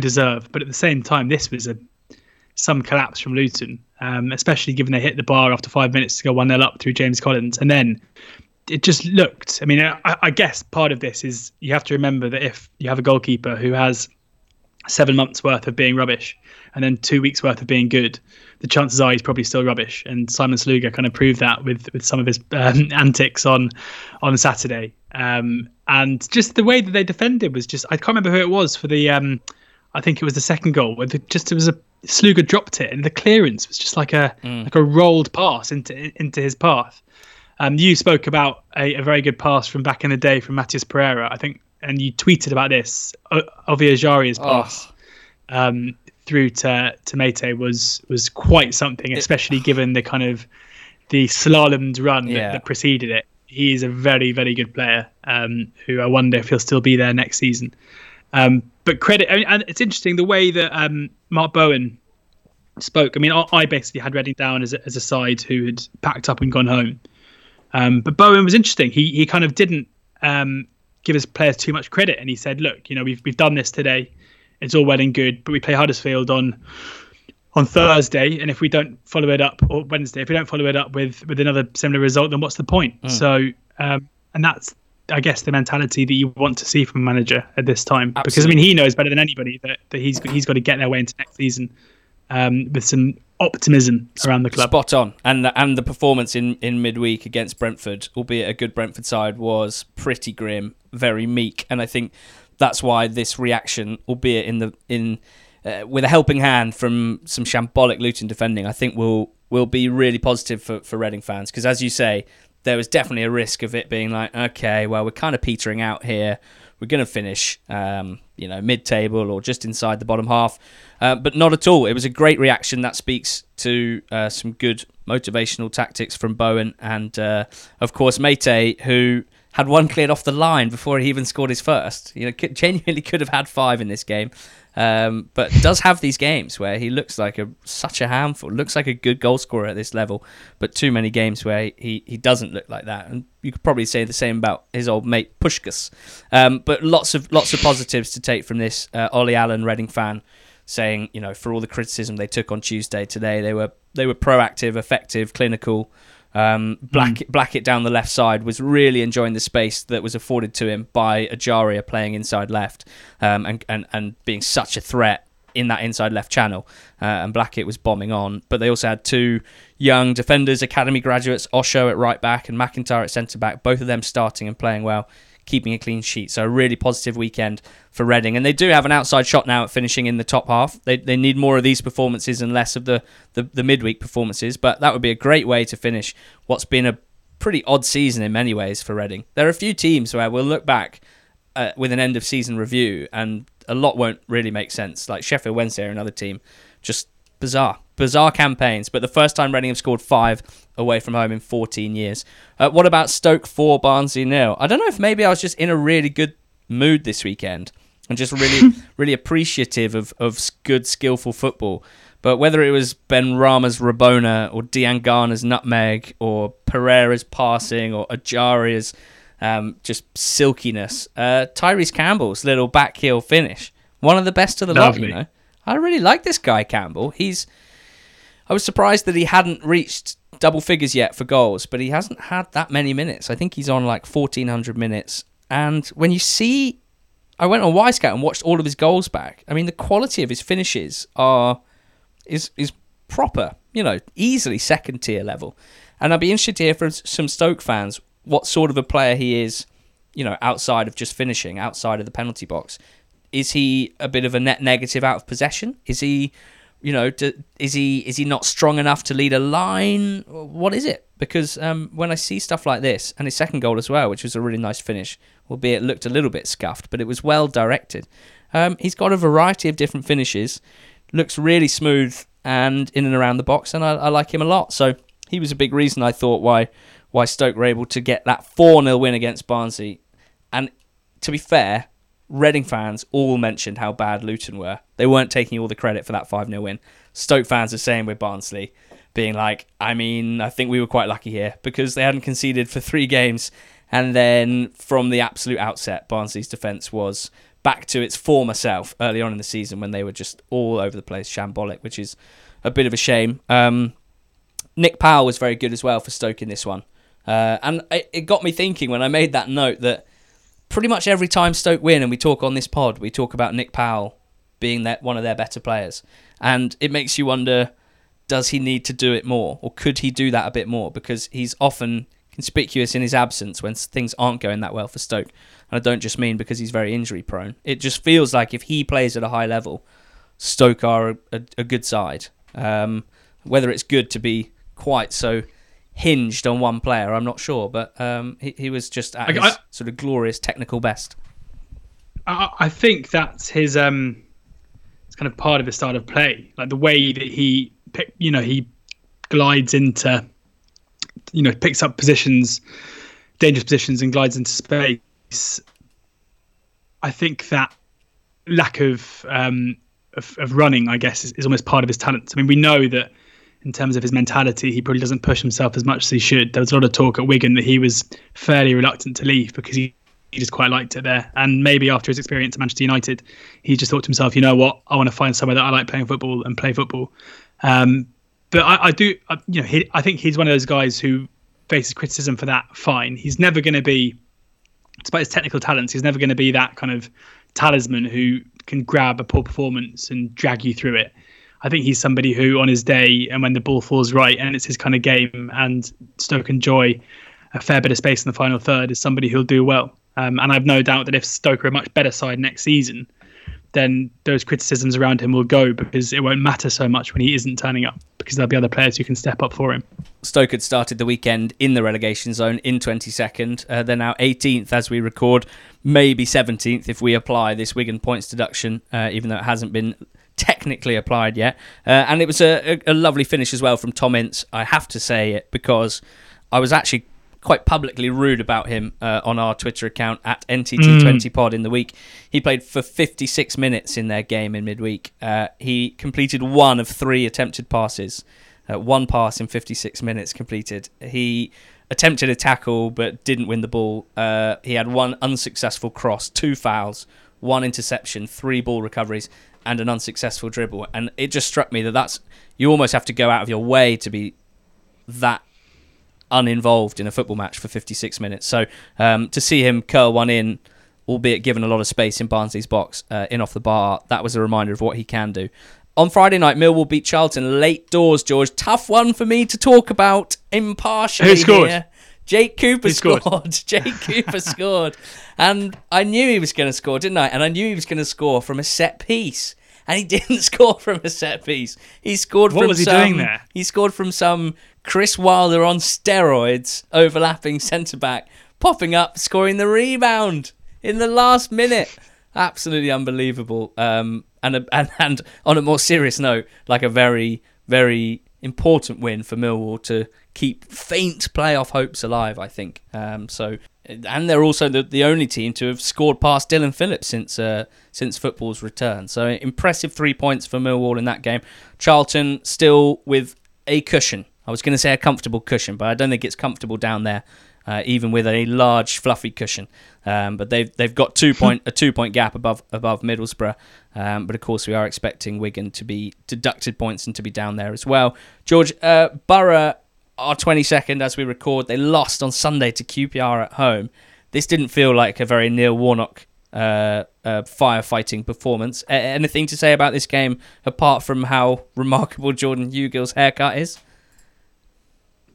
deserve, but at the same time, this was some collapse from Luton, especially given they hit the bar after 5 minutes to go 1-0 up through James Collins, and then it just looked. I mean, I guess part of this is you have to remember that if you have a goalkeeper who has 7 months worth of being rubbish and then 2 weeks worth of being good, the chances are he's probably still rubbish. And Simon Sluga kind of proved that with some of his antics on Saturday. And just the way that they defended was just, I can't remember who it was for the, I think it was the second goal, where Sluga dropped it and the clearance was just like a rolled pass into his path. You spoke about a very good pass from back in the day from Matias Pereira, I think, and you tweeted about this. Ovie Ajari's pass through to Mate was quite something, especially given the kind of the slalomed run that preceded it. He is a very, very good player who I wonder if he'll still be there next season. But credit, I mean, and it's interesting the way that Mark Bowen spoke. I mean, I basically had Reading down as a side who had packed up and gone home. But Bowen was interesting. He kind of didn't give his players too much credit, and he said, look, you know, we've done this today, it's all well and good, but we play Huddersfield on Thursday, and if we don't follow it up, or Wednesday, if we don't follow it up with another similar result, then what's the point? So and that's, I guess, the mentality that you want to see from a manager at this time. Absolutely. Because I mean, he knows better than anybody that he's got to get their way into next season with some optimism around the club. Spot on. And the performance in midweek against Brentford, albeit a good Brentford side, was pretty grim, very meek, and I think that's why this reaction, albeit in with a helping hand from some shambolic Luton defending, I think will be really positive for Reading fans. Because as you say, there was definitely a risk of it being like, okay, well, we're kind of petering out here. We're going to finish, mid-table or just inside the bottom half. But not at all. It was a great reaction that speaks to some good motivational tactics from Bowen and, of course, Mete, who had one cleared off the line before he even scored his first. You know, genuinely could have had five in this game, but does have these games where he looks like such a handful, looks like a good goal scorer at this level, but too many games where he doesn't look like that. And you could probably say the same about his old mate Pushkas. But lots of positives to take from this. Ollie Allen, Reading fan, saying, you know, for all the criticism they took on Tuesday, today they were proactive, effective, clinical. Blackett down the left side was really enjoying the space that was afforded to him by Ajaria playing inside left and being such a threat in that inside left channel. And Blackett was bombing on. But they also had two young defenders, academy graduates, Osho at right back and McIntyre at centre back, both of them starting and playing well, keeping a clean sheet. So a really positive weekend for Reading. And they do have an outside shot now at finishing in the top half. They need more of these performances and less of the midweek performances. But that would be a great way to finish what's been a pretty odd season in many ways for Reading. There are a few teams where we'll look back with an end-of-season review and a lot won't really make sense. Like Sheffield Wednesday or another team. Just bizarre. Bizarre campaigns, but the first time Reading have scored 5 away from home in 14 years. What about Stoke 4, Barnsley 0? I don't know if maybe I was just in a really good mood this weekend and just really, really appreciative of good, skillful football. But whether it was Ben Rama's Rabona or Diangana's nutmeg or Pereira's passing or Ajaria's just silkiness, Tyrese Campbell's little back heel finish, one of the best of the lot, you know. I really like this guy, Campbell. I was surprised that he hadn't reached double figures yet for goals, but he hasn't had that many minutes. I think he's on like 1,400 minutes. And when you see... I went on Wisecout and watched all of his goals back. I mean, the quality of his finishes is proper, you know, easily second-tier level. And I'd be interested to hear from some Stoke fans what sort of a player he is, you know, outside of just finishing, outside of the penalty box. Is he a bit of a net negative out of possession? Is he... You know, is he not strong enough to lead a line? What is it? Because when I see stuff like this, and his second goal as well, which was a really nice finish, albeit looked a little bit scuffed, but it was well directed. He's got a variety of different finishes, looks really smooth and in and around the box, and I like him a lot. So he was a big reason, I thought, why Stoke were able to get that 4-0 win against Barnsley. And to be fair, Reading fans all mentioned how bad Luton were. They weren't taking all the credit for that 5-0 win. Stoke fans are saying with Barnsley, being like, I mean, I think we were quite lucky here because they hadn't conceded for 3 games. And then from the absolute outset, Barnsley's defence was back to its former self early on in the season when they were just all over the place, shambolic, which is a bit of a shame. Nick Powell was very good as well for Stoke in this one. And it got me thinking when I made that note that pretty much every time Stoke win and we talk on this pod, we talk about Nick Powell being one of their better players. And it makes you wonder, does he need to do it more? Or could he do that a bit more? Because he's often conspicuous in his absence when things aren't going that well for Stoke. And I don't just mean because he's very injury prone. It just feels like if he plays at a high level, Stoke are a good side. Whether it's good to be quite so hinged on one player, I'm not sure, but he was just at his sort of glorious technical best. I think that's his. It's kind of part of his style of play, like the way that he glides into, picks up positions, dangerous positions, and glides into space. I think that lack of running, I guess, is almost part of his talent. I mean, we know that. In terms of his mentality, he probably doesn't push himself as much as he should. There was a lot of talk at Wigan that he was fairly reluctant to leave because he just quite liked it there. And maybe after his experience at Manchester United, he just thought to himself, you know what, I want to find somewhere that I like playing football and play football. I think he's one of those guys who faces criticism for that. Fine. He's never going to be, despite his technical talents, he's never going to be that kind of talisman who can grab a poor performance and drag you through it. I think he's somebody who, on his day and when the ball falls right and it's his kind of game and Stoke enjoy a fair bit of space in the final third, is somebody who'll do well. And I've no doubt that if Stoke are a much better side next season, then those criticisms around him will go, because it won't matter so much when he isn't turning up, because there'll be other players who can step up for him. Stoke had started the weekend in the relegation zone, in 22nd. They're now 18th as we record, maybe 17th if we apply this Wigan points deduction, even though it hasn't been technically applied yet. And it was a lovely finish as well from Tom Ince. I have to say it because I was actually quite publicly rude about him on our Twitter account at NTT20pod in the week. He played for 56 minutes in their game in midweek. He completed one of three attempted passes. One pass in 56 minutes completed. He attempted a tackle but didn't win the ball. He had one unsuccessful cross, two fouls, one interception, three ball recoveries and an unsuccessful dribble. And it just struck me that that's, you almost have to go out of your way to be that uninvolved in a football match for 56 minutes. So to see him curl one in, albeit given a lot of space in Barnsley's box, in off the bar, that was a reminder of what he can do. On Friday night, Millwall beat Charlton late doors, George. Tough one for me to talk about impartially. Who scored? Here. Jake Cooper scored. Jake Cooper scored. And I knew he was going to score, didn't I? And I knew he was going to score from a set piece. And he didn't score from a set piece. He scored from He scored from some Chris Wilder on steroids, overlapping centre back, popping up, scoring the rebound in the last minute. Absolutely unbelievable. And on a more serious note, like a very, very important win for Millwall to keep faint playoff hopes alive, I think. And they're also the only team to have scored past Dylan Phillips since football's return. So impressive 3 points for Millwall in that game. Charlton still with a cushion. I was going to say a comfortable cushion, but I don't think it's comfortable down there, even with a large fluffy cushion. But they've got a two point gap above Middlesbrough. But of course, we are expecting Wigan to be deducted points and to be down there as well. George, Borough are 22nd as we record. They lost on Sunday to QPR at home. This didn't feel like a very Neil Warnock firefighting performance. Anything to say about this game apart from how remarkable Jordan Hugill's haircut is?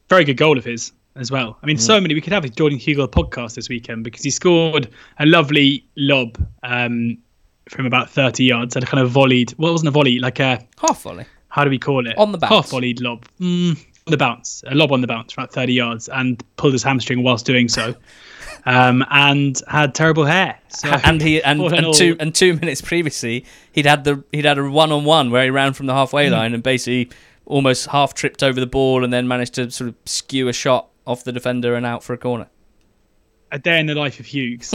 Very good goal of his as well. I mean, we could have a Jordan Hugill podcast this weekend, because he scored a lovely lob from about 30 yards and kind of volleyed. Well, it wasn't a volley, like a half volley. How do we call it? On the bounce. Half volleyed lob. The bounce, a lob on the bounce from about 30 yards, and pulled his hamstring whilst doing so, and had terrible hair. So, and 2 minutes previously, he'd had a one-on-one where he ran from the halfway line and basically almost half tripped over the ball, and then managed to sort of skew a shot off the defender and out for a corner. A day in the life of Hughes.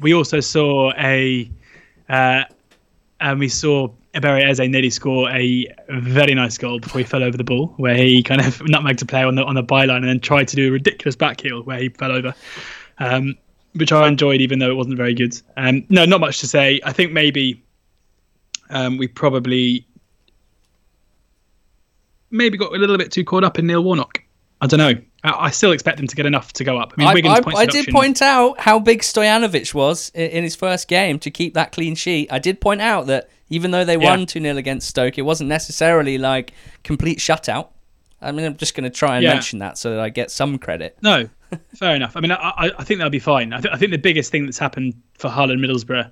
We also saw Ebery Eze nearly score a very nice goal before he fell over the ball, where he kind of nutmegged a player on the byline and then tried to do a ridiculous backheel where he fell over, which I enjoyed, even though it wasn't very good. No, not much to say. I think maybe we probably got a little bit too caught up in Neil Warnock. I don't know. I still expect them to get enough to go up. I mean, I did point out how big Stojanovic was in his first game to keep that clean sheet. I did point out that even though they won 2-0 against Stoke, it wasn't necessarily like complete shutout. I mean, I'm just going to try and mention that so that I get some credit. No, fair enough. I mean, I think they'll be fine. I think the biggest thing that's happened for Hull and Middlesbrough,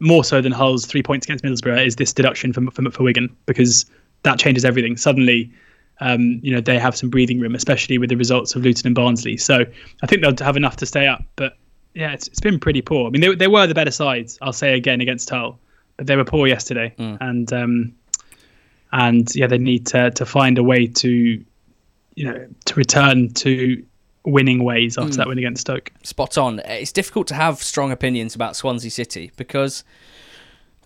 more so than Hull's 3 points against Middlesbrough, is this deduction for Wigan, because that changes everything. Suddenly, they have some breathing room, especially with the results of Luton and Barnsley. So I think they'll have enough to stay up. But yeah, it's been pretty poor. I mean, they were the better sides, I'll say again, against Hull, but they were poor yesterday. And they need to find a way to, to return to winning ways after that win against Stoke. Spot on. It's difficult to have strong opinions about Swansea City, because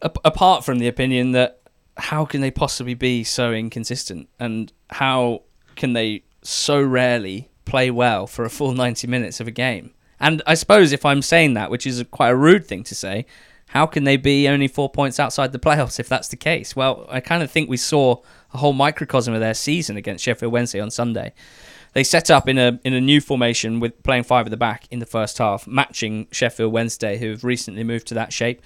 apart from the opinion that how can they possibly be so inconsistent, and how can they so rarely play well for a full 90 minutes of a game? And I suppose if I'm saying that, which is quite a rude thing to say, how can they be only 4 points outside the playoffs if that's the case? Well, I kind of think we saw a whole microcosm of their season against Sheffield Wednesday on Sunday. They set up in a new formation with playing five at the back in the first half, matching Sheffield Wednesday, who have recently moved to that shape.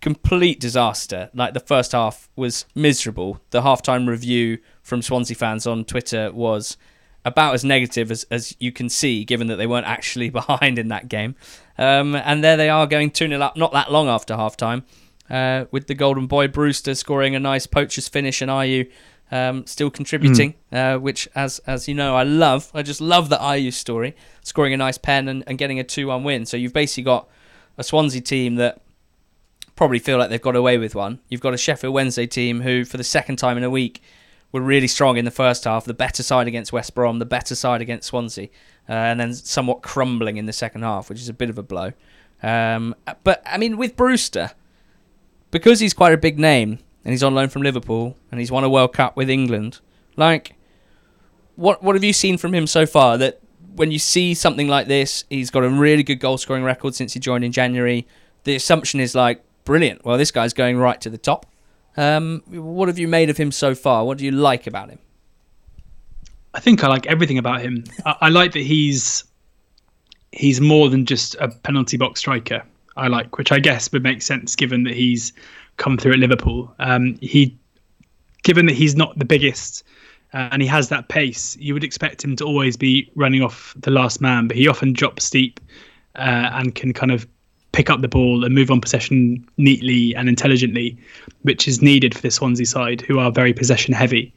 Complete disaster. Like, the first half was miserable. The halftime review from Swansea fans on Twitter was about as negative as you can see, given that they weren't actually behind in that game. And there they are, going 2-0 up not that long after halftime. with the golden boy Brewster scoring a nice poacher's finish, and IU still contributing, which, as you know, I love. I just love the IU story, scoring a nice pen and getting a 2-1 win. So you've basically got a Swansea team that probably feel like they've got away with one. You've got a Sheffield Wednesday team who, for the second time in a week, were really strong in the first half, the better side against West Brom, the better side against Swansea, and then somewhat crumbling in the second half, which is a bit of a blow. But, I mean, with Brewster, because he's quite a big name and he's on loan from Liverpool and he's won a World Cup with England, like, what have you seen from him so far? That when you see something like this, he's got a really good goal-scoring record since he joined in January, the assumption is like, brilliant, well, this guy's going right to the top. What have you made of him so far? What do you like about him? I think I like everything about him. I like that he's more than just a penalty box striker, I like, which I guess would make sense given that he's come through at Liverpool. Given that he's not the biggest and he has that pace, you would expect him to always be running off the last man, but he often drops deep and can kind of pick up the ball and move on possession neatly and intelligently, which is needed for the Swansea side, who are very possession heavy.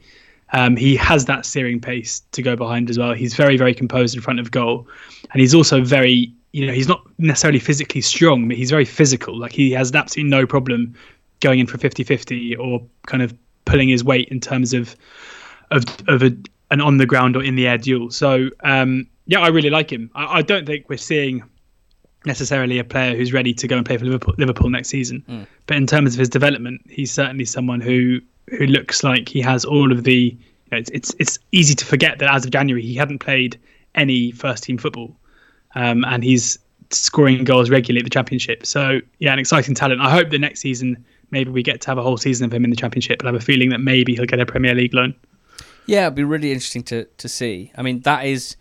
He has that searing pace to go behind as well. He's very, very composed in front of goal. And he's also very, he's not necessarily physically strong, but he's very physical. Like, he has absolutely no problem going in for 50-50 or kind of pulling his weight in terms of an on the ground or in the air duel. So, yeah, I really like him. I don't think we're seeing necessarily a player who's ready to go and play for Liverpool next season. But in terms of his development, he's certainly someone who looks like he has all of the... it's easy to forget that as of January, he hadn't played any first-team football. And he's scoring goals regularly at the Championship. So, yeah, an exciting talent. I hope that next season, maybe we get to have a whole season of him in the Championship. But I have a feeling that maybe he'll get a Premier League loan. Yeah, it'd be really interesting to see. I mean, that is...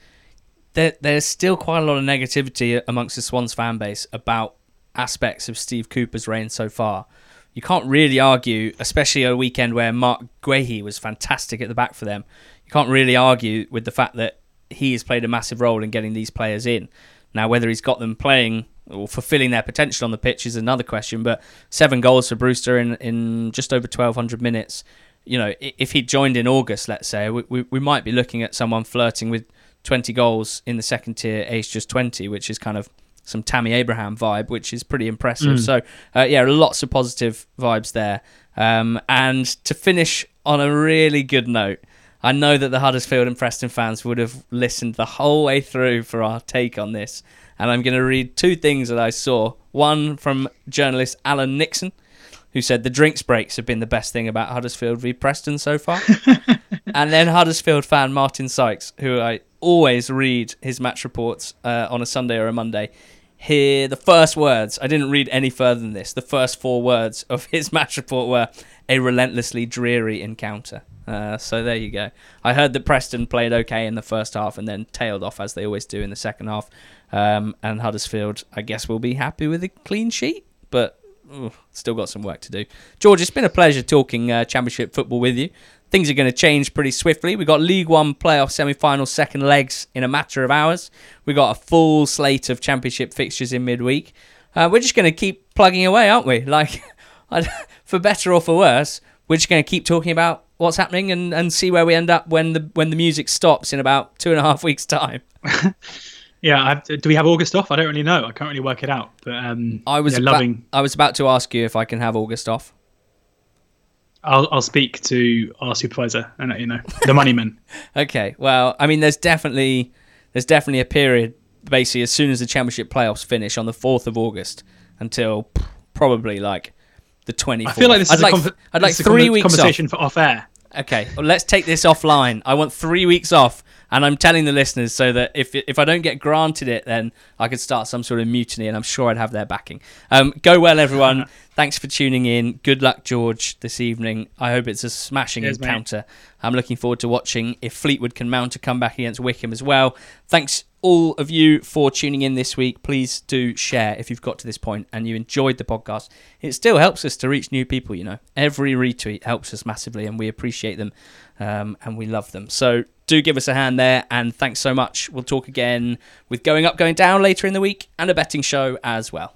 There's still quite a lot of negativity amongst the Swans fan base about aspects of Steve Cooper's reign so far. You can't really argue, especially a weekend where Mark Guehi was fantastic at the back for them. You can't really argue with the fact that he has played a massive role in getting these players in. Now, whether he's got them playing or fulfilling their potential on the pitch is another question, but 7 goals for Brewster in just over 1,200 minutes. If he joined in August, let's say, we might be looking at someone flirting with 20 goals in the second tier, aged just 20, which is kind of some Tammy Abraham vibe, which is pretty impressive. So, yeah, lots of positive vibes there. And to finish on a really good note, I know that the Huddersfield and Preston fans would have listened the whole way through for our take on this. And I'm going to read 2 things that I saw. One from journalist Alan Nixon, who said the drinks breaks have been the best thing about Huddersfield v Preston so far. And then Huddersfield fan Martin Sykes, who I always read his match reports on a Sunday or a Monday. Here, the first words, I didn't read any further than this, the first 4 words of his match report were a relentlessly dreary encounter. So there you go. I heard that Preston played okay in the first half and then tailed off as they always do in the second half. And Huddersfield, I guess, will be happy with a clean sheet, but still got some work to do. George, it's been a pleasure talking Championship football with you. Things are going to change pretty swiftly. We've got League One playoff semi-final second legs in a matter of hours. We've got a full slate of Championship fixtures in midweek. We're just going to keep plugging away, aren't we? Like, for better or for worse, we're just going to keep talking about what's happening and see where we end up when the music stops in about 2.5 weeks' time. Yeah, do we have August off? I don't really know. I can't really work it out. But I was about to ask you if I can have August off. I'll speak to our supervisor and let you know. The money man. Okay. Well, I mean, there's definitely a period, basically, as soon as the Championship playoffs finish on the 4th of August until probably like the 24th. I feel like I'd like 3 weeks conversation off. For off air. Okay. Well, let's take this offline. I want 3 weeks off, and I'm telling the listeners so that if I don't get granted it, then I could start some sort of mutiny, and I'm sure I'd have their backing. Go well, everyone. Thanks for tuning in. Good luck, George, this evening. I hope it's a smashing encounter. Mate, I'm looking forward to watching if Fleetwood can mount a comeback against Wickham as well. Thanks all of you for tuning in this week. Please do share if you've got to this point and you enjoyed the podcast. It still helps us to reach new people, Every retweet helps us massively, and we appreciate them and we love them. So do give us a hand there, and thanks so much. We'll talk again with Going Up, Going Down later in the week and a betting show as well.